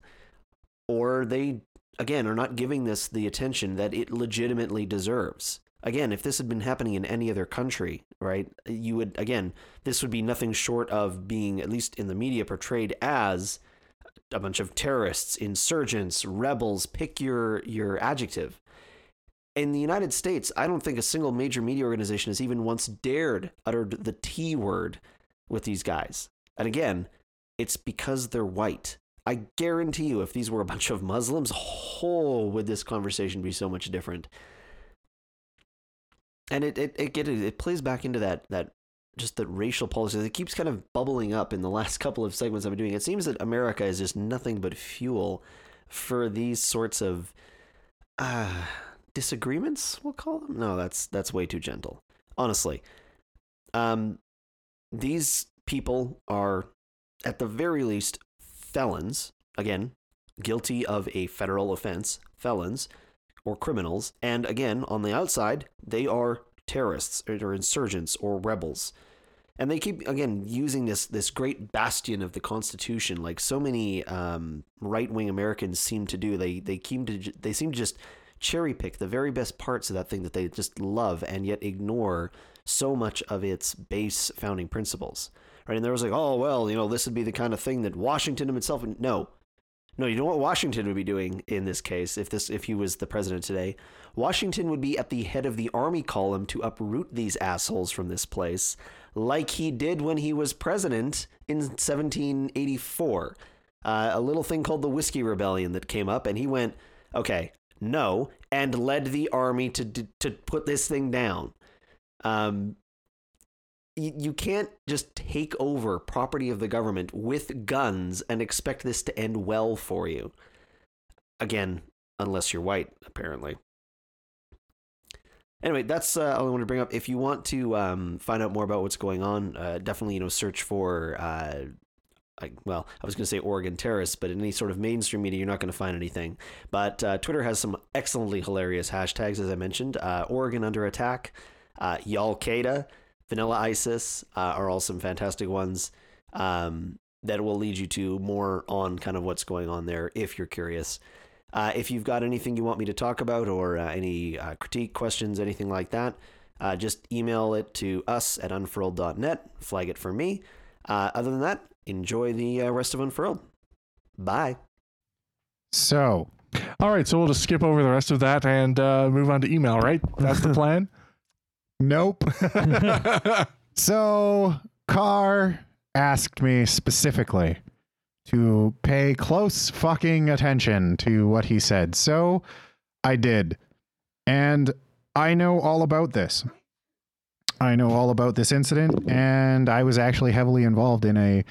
or they, again, are not giving this the attention that it legitimately deserves. Again, if this had been happening in any other country, right, you would, again, this would be nothing short of being, at least in the media, portrayed as a bunch of terrorists, insurgents, rebels, pick your adjective. In the United States, I don't think a single major media organization has even once dared utter the T word with these guys. And again, it's because they're white. I guarantee you, if these were a bunch of Muslims, oh, would this conversation be so much different? And it plays back into that just the racial politics. It keeps kind of bubbling up in the last couple of segments I've been doing. It seems that America is just nothing but fuel for these sorts of disagreements, we'll call them. No, that's way too gentle, honestly. These people are, at the very least, felons. Again, guilty of a federal offense, felons, or criminals, and again, on the outside, they are terrorists, or insurgents, or rebels. And they keep, again, using this great bastion of the Constitution, like so many right-wing Americans seem to do. They seem to just cherry-pick the very best parts of that thing that they just love, and yet ignore so much of its base founding principles. right? And there was like, oh, well, you know, this would be the kind of thing that Washington himself would... No. No, you know what Washington would be doing in this case, if he was the president today? Washington would be at the head of the army column to uproot these assholes from this place, like he did when he was president in 1784. A little thing called the Whiskey Rebellion that came up, and he went, okay, no, and led the army to put this thing down. You can't just take over property of the government with guns and expect this to end well for you. Again, unless you're white, apparently. Anyway, that's all I want to bring up. If you want to find out more about what's going on, definitely, you know, search for, well, I was going to say Oregon terrorists, but in any sort of mainstream media, you're not going to find anything. But Twitter has some excellently hilarious hashtags, as I mentioned. Oregon Under Attack, Y'all-Qaeda, Vanilla ISIS are all some fantastic ones that will lead you to more on kind of what's going on there if you're curious. If you've got anything you want me to talk about or any critique, questions, anything like that, just email it to us at unfurled.net, flag it for me. Other than that, enjoy the rest of Unfurled. Bye. So, all right, so we'll just skip over the rest of that and move on to email, right? That's the plan? Nope. So Carr asked me specifically to pay close fucking attention to what he said. So I did. And I know all about this. I know all about this incident. And I was actually heavily involved in a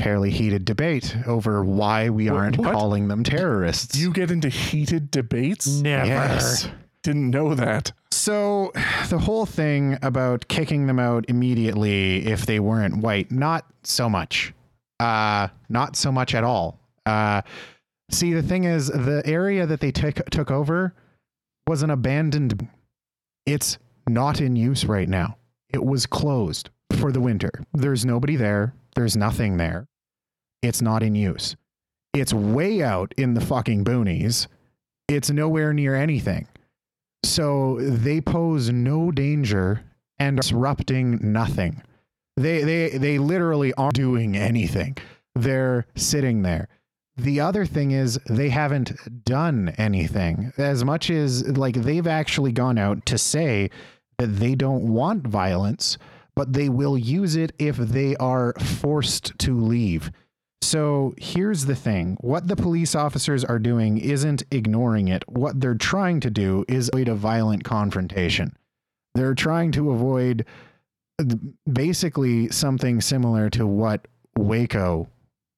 fairly heated debate over why we aren't calling them terrorists. You get into heated debates? Never. Yes. Didn't know that. So the whole thing about kicking them out immediately if they weren't white, not so much. Not so much at all. See, the thing is, the area that they took over was an abandoned... It's not in use right now. It was closed for the winter. There's nobody there. There's nothing there. It's not in use. It's way out in the fucking boonies. It's nowhere near anything. So they pose no danger and are disrupting nothing. They literally aren't doing anything. They're sitting there. The other thing is they haven't done anything, as much as like they've actually gone out to say that they don't want violence, but they will use it if they are forced to leave. So here's the thing. What the police officers are doing isn't ignoring it. What they're trying to do is avoid a violent confrontation. They're trying to avoid basically something similar to what Waco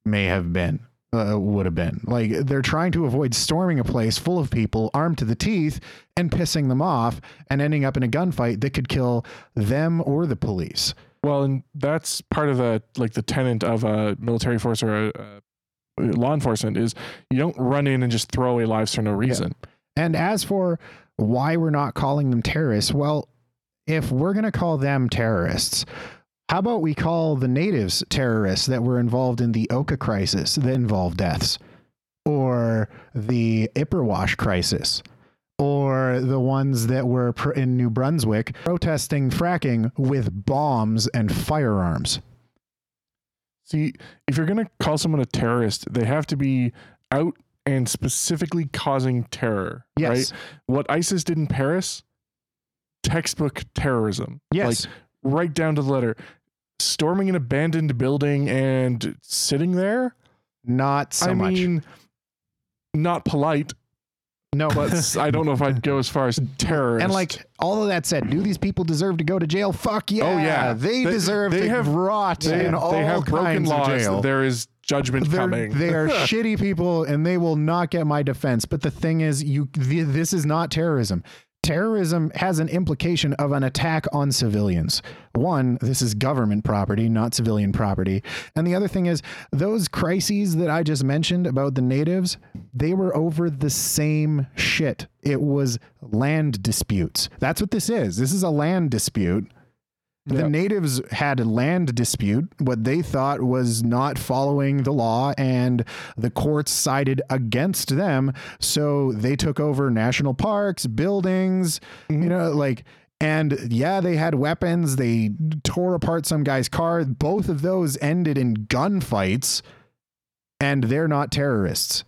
may have been, would have been. Like, they're trying to avoid storming a place full of people armed to the teeth and pissing them off and ending up in a gunfight that could kill them or the police. Well, and that's part of the, like, the tenet of a military force or a law enforcement is you don't run in and just throw away lives for no reason. Yeah. And as for why we're not calling them terrorists, well, if we're going to call them terrorists, how about we call the natives terrorists that were involved in the Oka crisis that involved deaths, or the Ipperwash crisis, or the ones that were in New Brunswick protesting fracking with bombs and firearms. See, if you're going to call someone a terrorist, they have to be out and specifically causing terror. Yes. Right? What ISIS did in Paris, textbook terrorism. Yes. Like, right down to the letter. Storming an abandoned building and sitting there? Not so much. I mean, not polite. No, but I don't know if I'd go as far as terrorist. And like all of that said, do these people deserve to go to jail? Fuck yeah. Oh yeah. They deserve to have rot in all kinds of jail. They have broken laws. There is judgment coming. They are shitty people and they will not get my defense. But the thing is, this is not terrorism. Terrorism has an implication of an attack on civilians. One, this is government property, not civilian property. And the other thing is, those crises that I just mentioned about the natives, they were over the same shit. It was land disputes. That's what this is. This is a land dispute. Yep. The natives had a land dispute, what they thought was not following the law, and the courts sided against them. So they took over national parks, buildings, you know, like And yeah, they had weapons. They tore apart some guy's car. Both of those ended in gunfights, and they're not terrorists.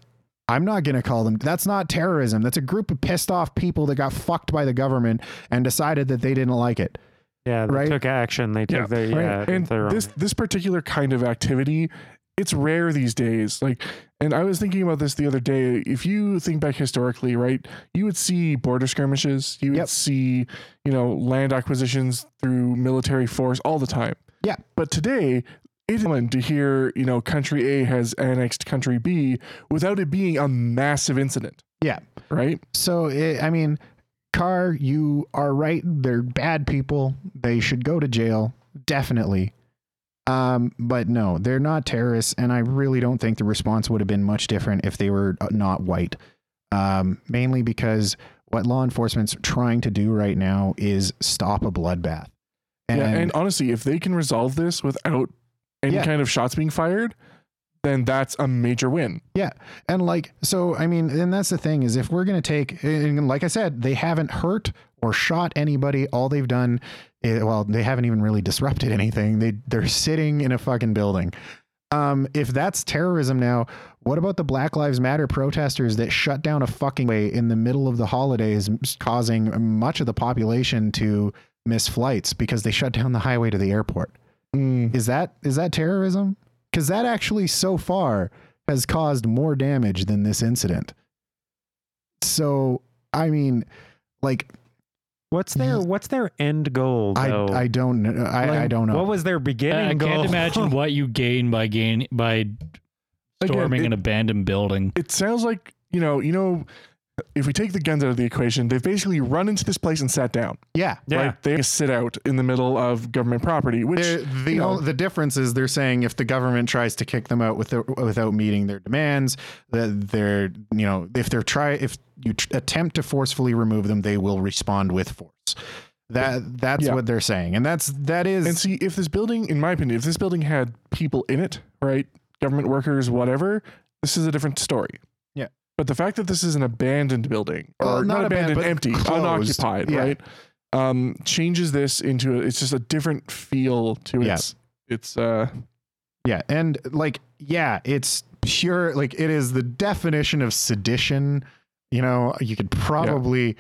I'm not going to call them. That's not terrorism. That's a group of pissed off people that got fucked by the government and decided that they didn't like it. Yeah, they took action. They took their and this particular kind of activity, it's rare these days. Like, and I was thinking about this the other day. If you think back historically, right, you would see border skirmishes. You would see, you know, land acquisitions through military force all the time. Yeah. But today, it's common to hear, you know, country A has annexed country B without it being a massive incident. Yeah. Right. So, I mean, Carr, you are right. They're bad people. They should go to jail. Definitely. But no, they're not terrorists. And I really don't think the response would have been much different if they were not white. Mainly because what law enforcement's trying to do right now is stop a bloodbath. And, and honestly, if they can resolve this without any kind of shots being fired, then that's a major win. Yeah. And like, so, I mean, and that's the thing is if we're going to take, and like I said, they haven't hurt or shot anybody. All they've done is, well, they haven't even really disrupted anything. They're sitting in a fucking building. If that's terrorism now, what about the Black Lives Matter protesters that shut down a fucking way in the middle of the holidays, causing much of the population to miss flights because they shut down the highway to the airport? Mm. Is that terrorism? Because that actually so far has caused more damage than this incident. So, I mean, like, what's their end goal, though? I don't know. I don't know. What was their beginning goal? I can't imagine what you gain by storming an abandoned building. It sounds like, you know, if we take the guns out of the equation, they've basically run into this place and sat down. Yeah. Like they sit out in the middle of government property, which the difference is they're saying if the government tries to kick them out without meeting their demands, that they're, you know, if you attempt to forcefully remove them, they will respond with force. That's what they're saying. And that is. And see, if this building, in my opinion, if this building had people in it, right, government workers, whatever, this is a different story. But the fact that this is an abandoned building, or not abandoned, empty, closed, unoccupied, right? Changes this into it's just a different feel to it. It's pure, like it is the definition of sedition. You know, you could probably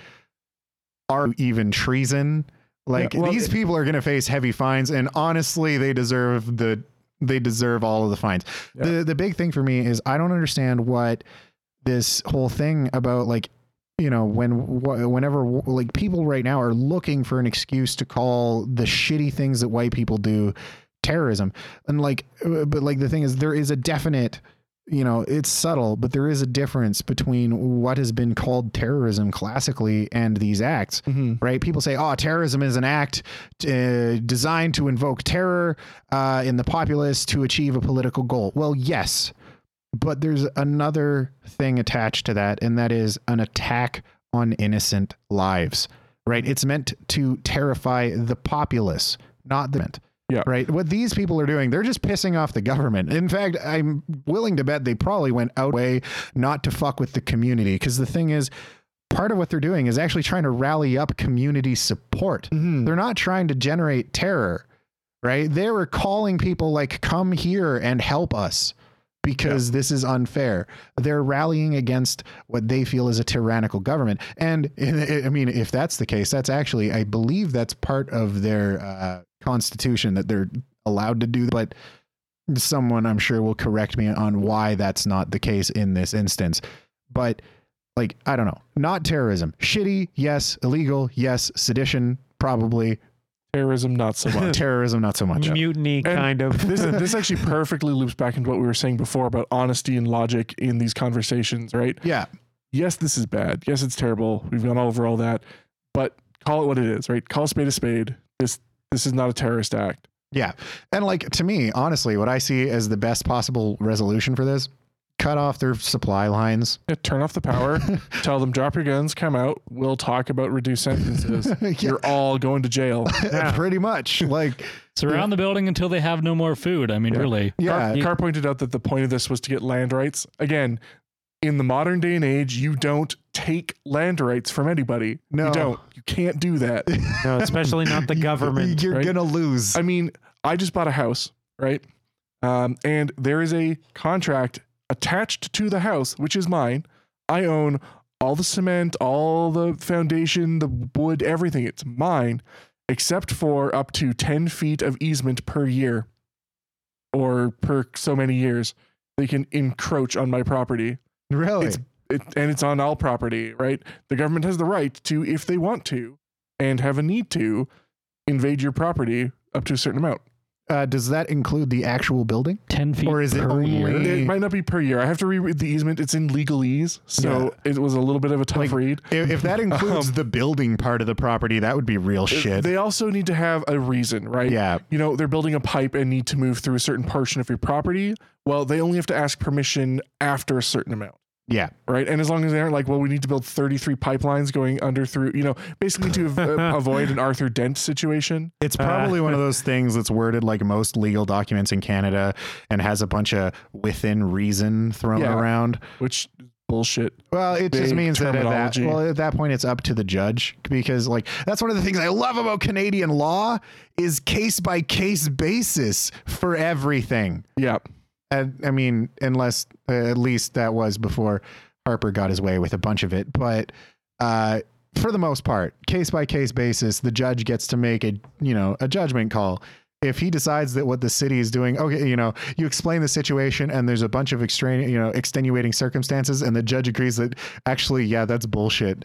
argue even treason. Like these people are going to face heavy fines, and honestly, they deserve all of the fines. Yeah. The big thing for me is I don't understand what this whole thing about, like, you know, whenever like people right now are looking for an excuse to call the shitty things that white people do terrorism. And like, but like the thing is, there is a definite, you know, it's subtle, but there is a difference between what has been called terrorism classically and these acts, right? People say, oh, terrorism is an act designed to invoke terror in the populace to achieve a political goal. Well, yes. But there's another thing attached to that, and that is an attack on innocent lives, right? It's meant to terrify the populace, not the... Yeah. Right? What these people are doing, they're just pissing off the government. In fact, I'm willing to bet they probably went out of their way not to fuck with the community, because the thing is, part of what they're doing is actually trying to rally up community support. Mm-hmm. They're not trying to generate terror, right? They were calling people like, come here and help us, because this is unfair. They're rallying against what they feel is a tyrannical government. And I mean, if that's the case, that's actually, I believe that's part of their constitution that they're allowed to do. But someone I'm sure will correct me on why that's not the case in this instance. But like, I don't know, not terrorism. Shitty. Yes. Illegal. Yes. Sedition. Probably. Terrorism, not so much. Mutiny, kind of. This actually perfectly loops back into what we were saying before about honesty and logic in these conversations, right? Yeah. Yes, this is bad. Yes, it's terrible. We've gone over all that. But call it what it is, right? Call a spade a spade. This is not a terrorist act. Yeah. And like, to me, honestly, what I see as the best possible resolution for this, cut off their supply lines. Yeah, turn off the power. Tell them, drop your guns, come out. We'll talk about reduced sentences. You're all going to jail. Pretty much. Like, surround the building until they have no more food. I mean, really. Yeah. Carr pointed out that the point of this was to get land rights. Again, in the modern day and age, you don't take land rights from anybody. No, you don't. You can't do that. No, especially not the government. You're right? Gonna lose. I mean, I just bought a house, right? And there is a contract attached to the house, which is mine. I own all the cement, all the foundation, the wood, everything. It's mine, except for up to 10 feet of easement per year or per so many years. They can encroach on my property. Really? And it's on all property, right? The government has the right to, if they want to, and have a need to, invade your property up to a certain amount. Does that include the actual building? 10 feet or is it per year? It might not be per year. I have to reread the easement. It's in legalese, so yeah. It was a little bit of a tough read. If that includes the building part of the property, that would be real shit. They also need to have a reason, right? Yeah. You know, they're building a pipe and need to move through a certain portion of your property. Well, they only have to ask permission after a certain amount. Yeah. Right. And as long as they aren't like, well, we need to build 33 pipelines going under through, you know, basically to avoid an Arthur Dent situation. It's probably one of those things that's worded like most legal documents in Canada and has a bunch of within reason thrown around. Which bullshit. Well, it just means that at that point it's up to the judge, because like that's one of the things I love about Canadian law is case by case basis for everything. Yeah. I mean, unless at least that was before Harper got his way with a bunch of it. But for the most part, case by case basis, the judge gets to make a judgment call. If he decides that what the city is doing, okay, you know, you explain the situation and there's a bunch of extenuating circumstances, and the judge agrees that actually, yeah, that's bullshit.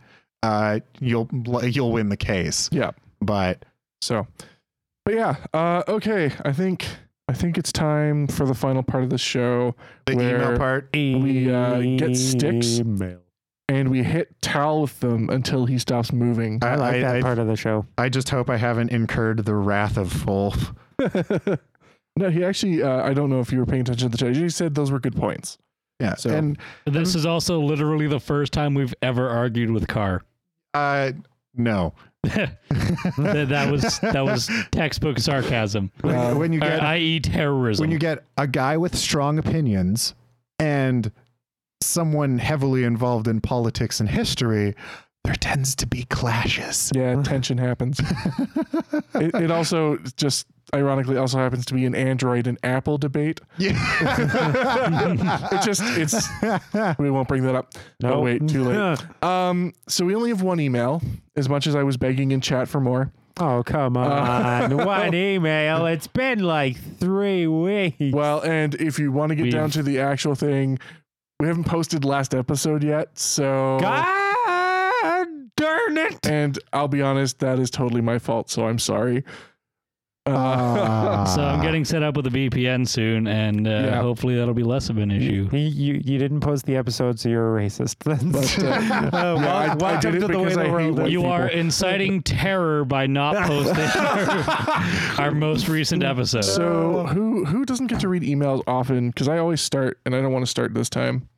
You'll win the case. Yeah. But yeah. Okay. I think it's time for the final part of the show. The email part. We get sticks and we hit Tal with them until he stops moving. I like that part of the show. I just hope I haven't incurred the wrath of Wolf. No, he actually, I don't know if you were paying attention to the chat. He said those were good points. Yeah. So, and this is also literally the first time we've ever argued with Carr. No. that was textbook sarcasm. When you get i.e. terrorism. When you get a guy with strong opinions and someone heavily involved in politics and history, there tends to be clashes. Yeah, tension happens. It also just ironically also happens to be an Android and Apple debate. Yeah. We won't bring that up. No, nope. Oh, wait, too late. So we only have one email, as much as I was begging in chat for more. Oh, come on. One email. It's been like 3 weeks. Well, and if you want to get down to the actual thing, we haven't posted last episode yet, so God darn it. And I'll be honest, that is totally my fault, so I'm sorry. So I'm getting set up with a VPN soon, and hopefully that'll be less of an issue. You didn't post the episode, so you're a racist. But, welcome to the way the world is. You are inciting terror by not posting our most recent episode. So who doesn't get to read emails often? Because I always start, and I don't want to start this time.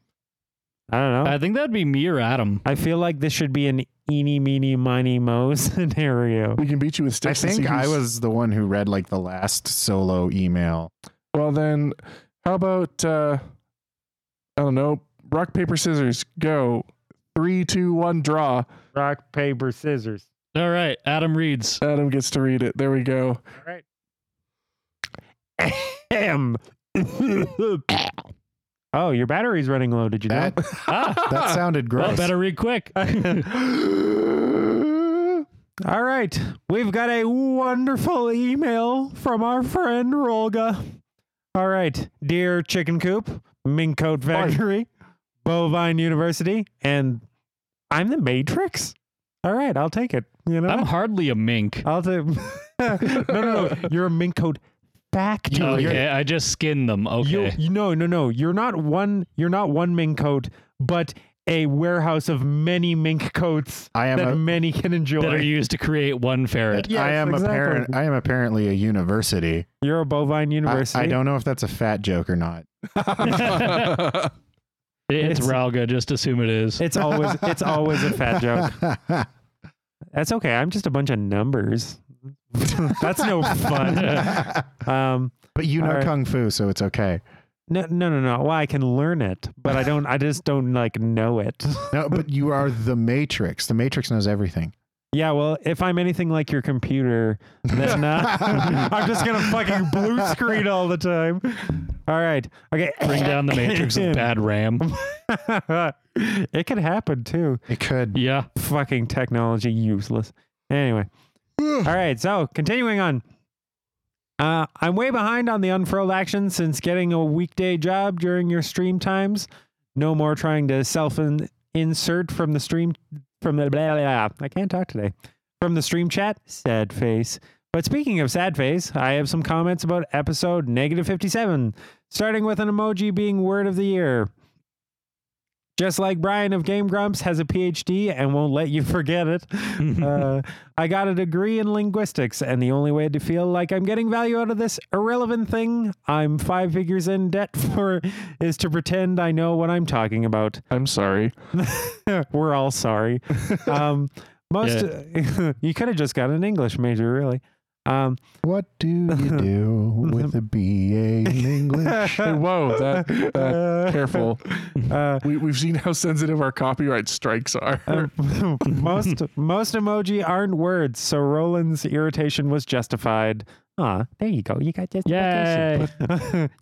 I don't know. I think that'd be me or Adam. I feel like this should be an eeny, meeny, miny, moe scenario. We can beat you with sticks. I think I was the one who read like the last solo email. Well, then how about, I don't know, rock, paper, scissors, go. 3, 2, 1, draw. Rock, paper, scissors. All right. Adam reads. Adam gets to read it. There we go. All right. Ahem. Oh, your battery's running low. Did you know? That sounded gross. Well, better read quick. All right. We've got a wonderful email from our friend Rolga. All right. Dear Chicken Coop, Mink Coat Factory, Bovine University, and I'm the Matrix. All right. I'll take it. You know, I'm hardly a mink. I'll take No. You're a Mink Coat Factory. Okay, I just skinned them. Okay. No. You're not one mink coat, but a warehouse of many mink coats many can enjoy. That are used to create one ferret. Yes, I am exactly. I am apparently a university. You're a bovine university. I don't know if that's a fat joke or not. It's Ralga, just assume it is. It's always a fat joke. That's okay. I'm just a bunch of numbers. That's no fun. But you know kung fu, so it's okay. No. Well, I can learn it, but I don't. I just don't like know it. No, but you are the Matrix. The Matrix knows everything. Yeah, well, if I'm anything like your computer, then I'm just gonna fucking blue screen all the time. All right, okay. Bring down the Matrix with bad RAM. It could happen too. It could. Yeah. Fucking technology, useless. Anyway. All right. So continuing on. I'm way behind on the unfurled action since getting a weekday job during your stream times. No more trying to self-insert from the stream I can't talk today. From the stream chat, sad face. But speaking of sad face, I have some comments about episode -57, starting with an emoji being word of the year. Just like Brian of Game Grumps has a PhD and won't let you forget it. I got a degree in linguistics, and the only way to feel like I'm getting value out of this irrelevant thing I'm 5 figures in debt for is to pretend I know what I'm talking about. I'm sorry. We're all sorry. You could have just got an English major, really. What do you do with a BA in English? Whoa, careful. We've seen how sensitive our copyright strikes are. Most emoji aren't words, so Roland's irritation was justified. Ah, there you go. You got justification.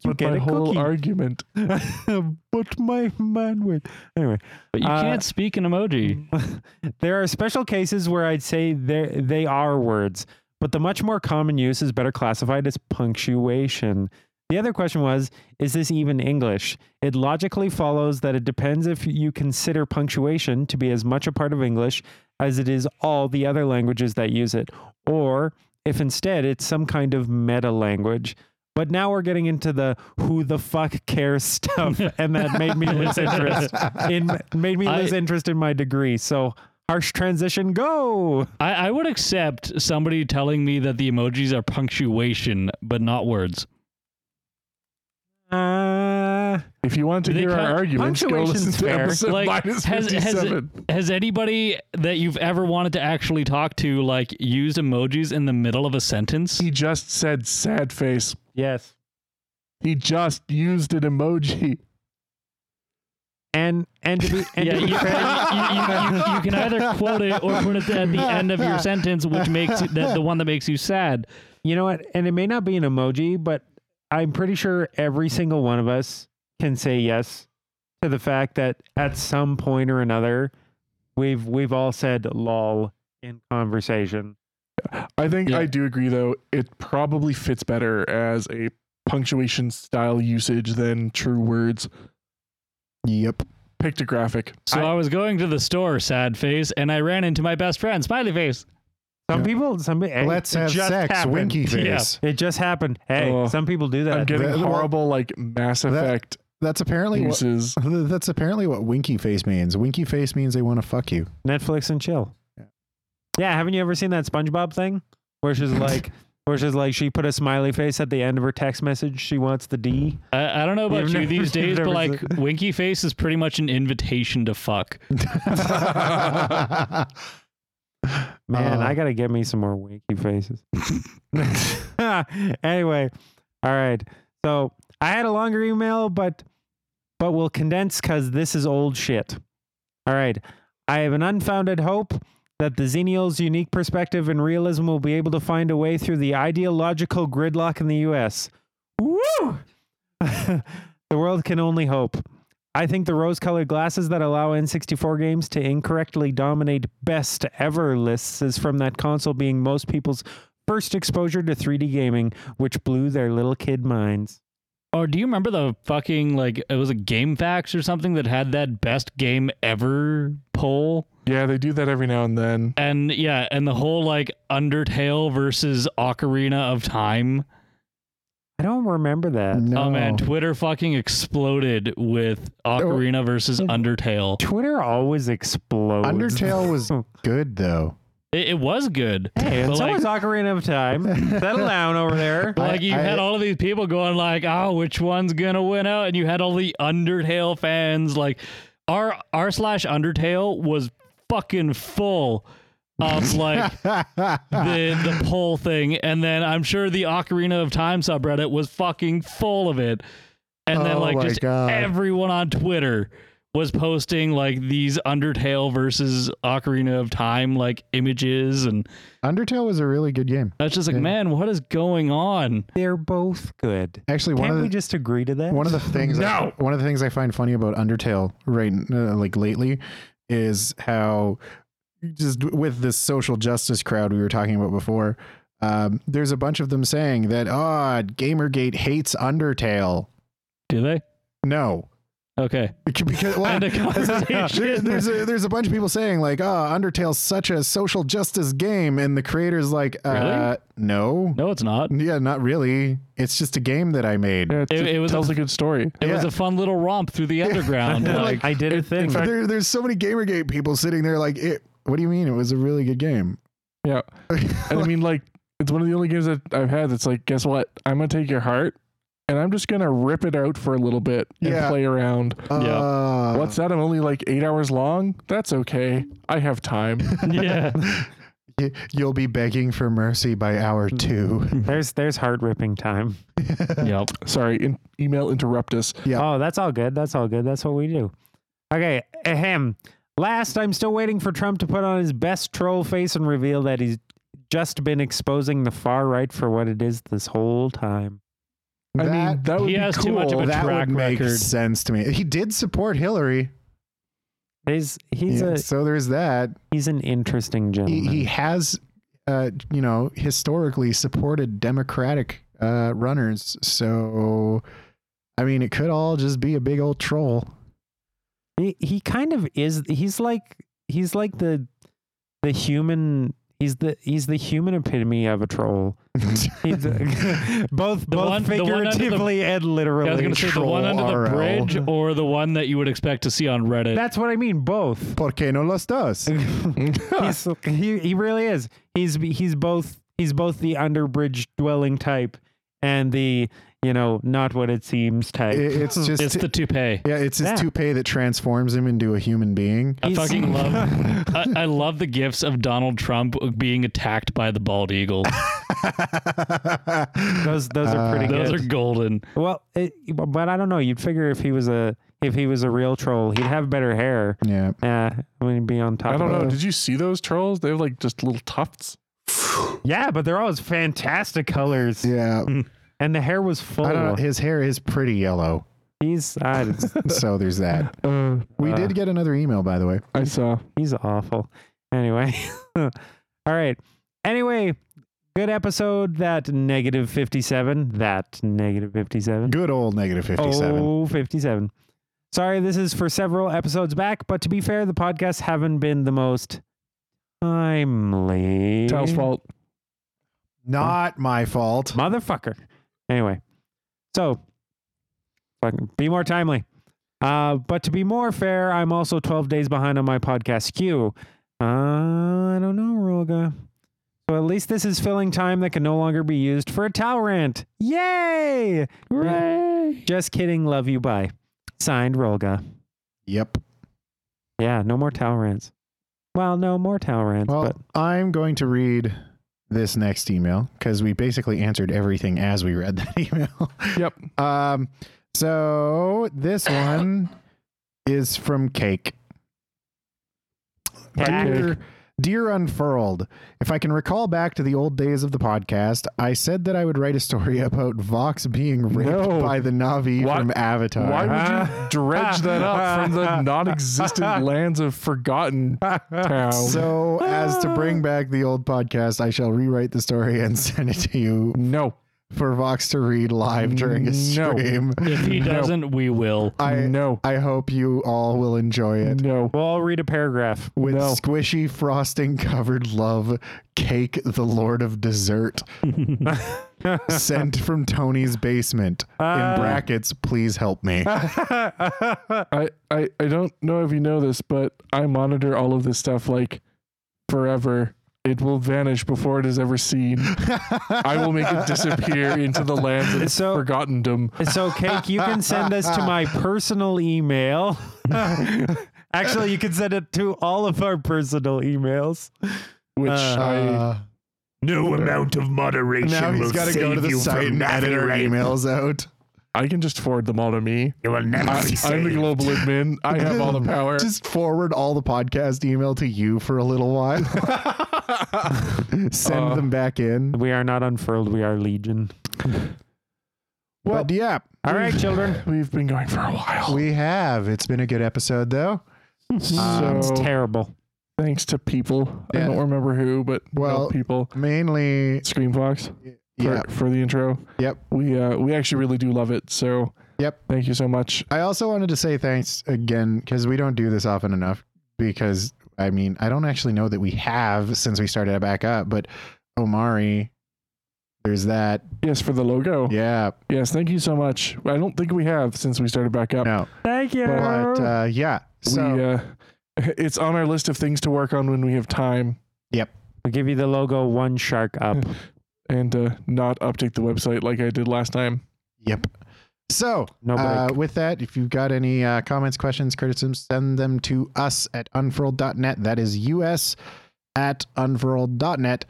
But my whole argument. But my man would. Anyway. But you can't speak an emoji. There are special cases where I'd say they are words. But the much more common use is better classified as punctuation. The other question was, is this even English? It logically follows that it depends if you consider punctuation to be as much a part of English as it is all the other languages that use it, or if instead it's some kind of meta language. But now we're getting into the who the fuck cares stuff, and that made me lose interest in my degree. So harsh transition, go! I would accept somebody telling me that the emojis are punctuation, but not words. If you want to hear our arguments, go listen to episode -57. Has anybody that you've ever wanted to actually talk to, like, used emojis in the middle of a sentence? He just said sad face. Yes. He just used an emoji. And to be, and yeah, you can either quote it or put it at the end of your sentence, which makes it the one that makes you sad. You know what? And it may not be an emoji, but I'm pretty sure every single one of us can say yes to the fact that at some point or another, we've all said "lol" in conversation. I think I do agree, though. It probably fits better as a punctuation style usage than true words. Yep. Pictographic. So I was going to the store, sad face, and I ran into my best friend, smiley face. Some people, let's have sex, happened. Winky face. Yeah. It just happened. Hey, some people do that. I'm getting horrible, like Mass Effect. That's apparently what winky face means. Winky face means they want to fuck you. Netflix and chill. Yeah, haven't you ever seen that SpongeBob thing where she's like? Which is like she put a smiley face at the end of her text message. She wants the D. I don't know about you these days, but like winky face is pretty much an invitation to fuck. Man, I got to get me some more winky faces. Anyway. All right. So I had a longer email, but we'll condense because this is old shit. All right. I have an unfounded hope that the Xenial's unique perspective and realism will be able to find a way through the ideological gridlock in the U.S. Woo! The world can only hope. I think the rose-colored glasses that allow N64 games to incorrectly dominate best ever lists is from that console being most people's first exposure to 3D gaming, which blew their little kid minds. Oh, do you remember the fucking, like, it was a GameFAQs or something that had that best game ever poll? Yeah, they do that every now and then. And yeah, and the whole like Undertale versus Ocarina of Time. I don't remember that. No. Oh man, Twitter fucking exploded with Ocarina versus Undertale. Twitter always explodes. Undertale was good though. It was good. Hey, and so like, was Ocarina of Time. Settle down over there. Like you had all of these people going like, oh, which one's gonna win out? And you had all the Undertale fans like r/Undertale was fucking full of like the poll thing, and then I'm sure the Ocarina of Time subreddit was fucking full of it. And then like just everyone on Twitter was posting like these Undertale versus Ocarina of Time like images, and Undertale was a really good game. That's just like, yeah, man, what is going on? They're both good. Actually, we just agree to that? One of the things one of the things I find funny about Undertale lately is how just with this social justice crowd we were talking about before, there's a bunch of them saying that GamerGate hates Undertale. Do they? No. Okay. Because, well, there's a bunch of people saying like, Undertale's such a social justice game, and the creator's like, really? No, it's not. Yeah, not really. It's just a game that I made. Yeah, it tells a good story. It was a fun little romp through the underground. Like, I did a thing. There's so many GamerGate people sitting there like, what do you mean? It was a really good game. Yeah. And I mean, like, it's one of the only games that I've had that's like, guess what? I'm going to take your heart, and I'm just going to rip it out for a little bit and play around. What's that? I'm only like 8 hours long. That's okay. I have time. Yeah. You'll be begging for mercy by hour two. There's heart ripping time. Yep. Sorry. Email interrupt us. Yeah. Oh, that's all good. That's all good. That's what we do. Okay. Ahem. Last, I'm still waiting for Trump to put on his best troll face and reveal that he's just been exposing the far right for what it is this whole time. I mean, that would be cool. He has too much of a track record. That would make sense to me. He did support Hillary. So there's that. He's an interesting gentleman. He has, historically supported Democratic runners. So, I mean, it could all just be a big old troll. He kind of is. He's like the human. He's the human epitome of a troll. both figuratively and literally. I was going to say the one under the bridge or the one that you would expect to see on Reddit. That's what I mean. Both. ¿Por qué no los dos? He really is. He's both the underbridge dwelling type and the, not what it seems type. It's the toupee. Yeah, it's his toupee that transforms him into a human being. I love the gifs of Donald Trump being attacked by the bald eagle. Those are pretty good. Those are golden. Well, but I don't know. You'd figure if he was a real troll, he'd have better hair. Yeah. He'd be on top. I don't know. Did you see those trolls? They have like just little tufts. Yeah, but they're always fantastic colors. Yeah. And the hair was full. I don't know. His hair is pretty yellow. So there's that. We did get another email, by the way. I saw. He's awful. Anyway. All right. Anyway, good episode. That negative 57. Good old negative 57. Oh, 57. Sorry, this is for several episodes back, but to be fair, the podcasts haven't been the most timely. Tell's fault. Not my fault. Motherfucker. Anyway, so be more timely. But to be more fair, I'm also 12 days behind on my podcast queue. I don't know, Roga. So at least this is filling time that can no longer be used for a towel rant. Yay! Hooray! Just kidding. Love you. Bye. Signed, Roga. Yep. Yeah, no more towel rants. Well, no more towel rants. Well, but I'm going to read this next email, because we basically answered everything as we read that email. Yep. So this one is from Cake. Dear Unfurled, if I can recall back to the old days of the podcast, I said that I would write a story about Vox being raped by the Na'vi from Avatar. Why would you dredge that up from the non-existent lands of Forgotten Town? So as to bring back the old podcast, I shall rewrite the story and send it to you. No. For Vox to read live during a stream. If he doesn't, we will. I hope you all will enjoy it. No. We'll all read a paragraph. With squishy frosting covered love, Cake the Lord of Dessert. Sent from Tony's basement. In brackets, please help me. I don't know if you know this, but I monitor all of this stuff like forever. It will vanish before it is ever seen. I will make it disappear into the lands of forgottendom. So, Cake, you can send this to my personal email. Actually, you can send it to all of our personal emails. Which no amount of moderation will save you from editor emails out. I can just forward them all to me. It will never be saved. I'm the global admin. I have all the power. Just forward all the podcast email to you for a little while. Send them back in. We are not unfurled. We are legion. Well, but yeah. All right, children. We've been going for a while. We have. It's been a good episode, though. It's terrible. Thanks to people. Yeah. I don't remember who, but people. Mainly Screamfox. Yeah, for the intro. Yep. We actually really do love it. So yep. Thank you so much. I also wanted to say thanks again, because we don't do this often enough, because I mean, I don't actually know that we have since we started it back up, but Omari, there's that. Yes, for the logo. Yeah. Yes. Thank you so much. I don't think we have since we started back up. No. Thank you. But yeah. So it's on our list of things to work on when we have time. Yep. We'll give you the logo one shark up. And not update the website like I did last time. Yep. So with that, if you've got any comments, questions, criticisms, send them to us at unfurled.net. That is us at unfurled.net.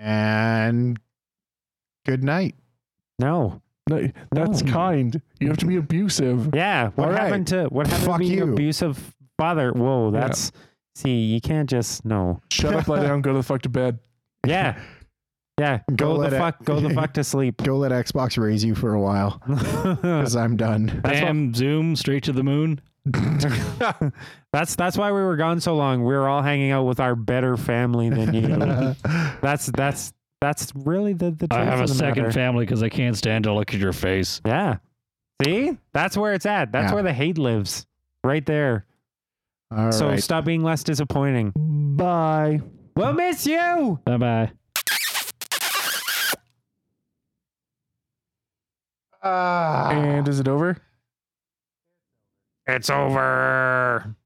And good night. No, that's kind. You have to be abusive. Yeah. What happened to being abusive father? Whoa, that's you can't just shut up, lie down, go the fuck to bed. Yeah. Yeah. Go the fuck to sleep. Go let Xbox raise you for a while. Because I'm done. Damn, Zoom straight to the moon. That's why we were gone so long. We were all hanging out with our better family than you. That's really the truth. I have a second family because I can't stand to look at your face. Yeah. See? That's where it's at. That's where the hate lives. Right there. All right. Stop being less disappointing. Bye. We'll miss you. Bye-bye. And is it over? It's over.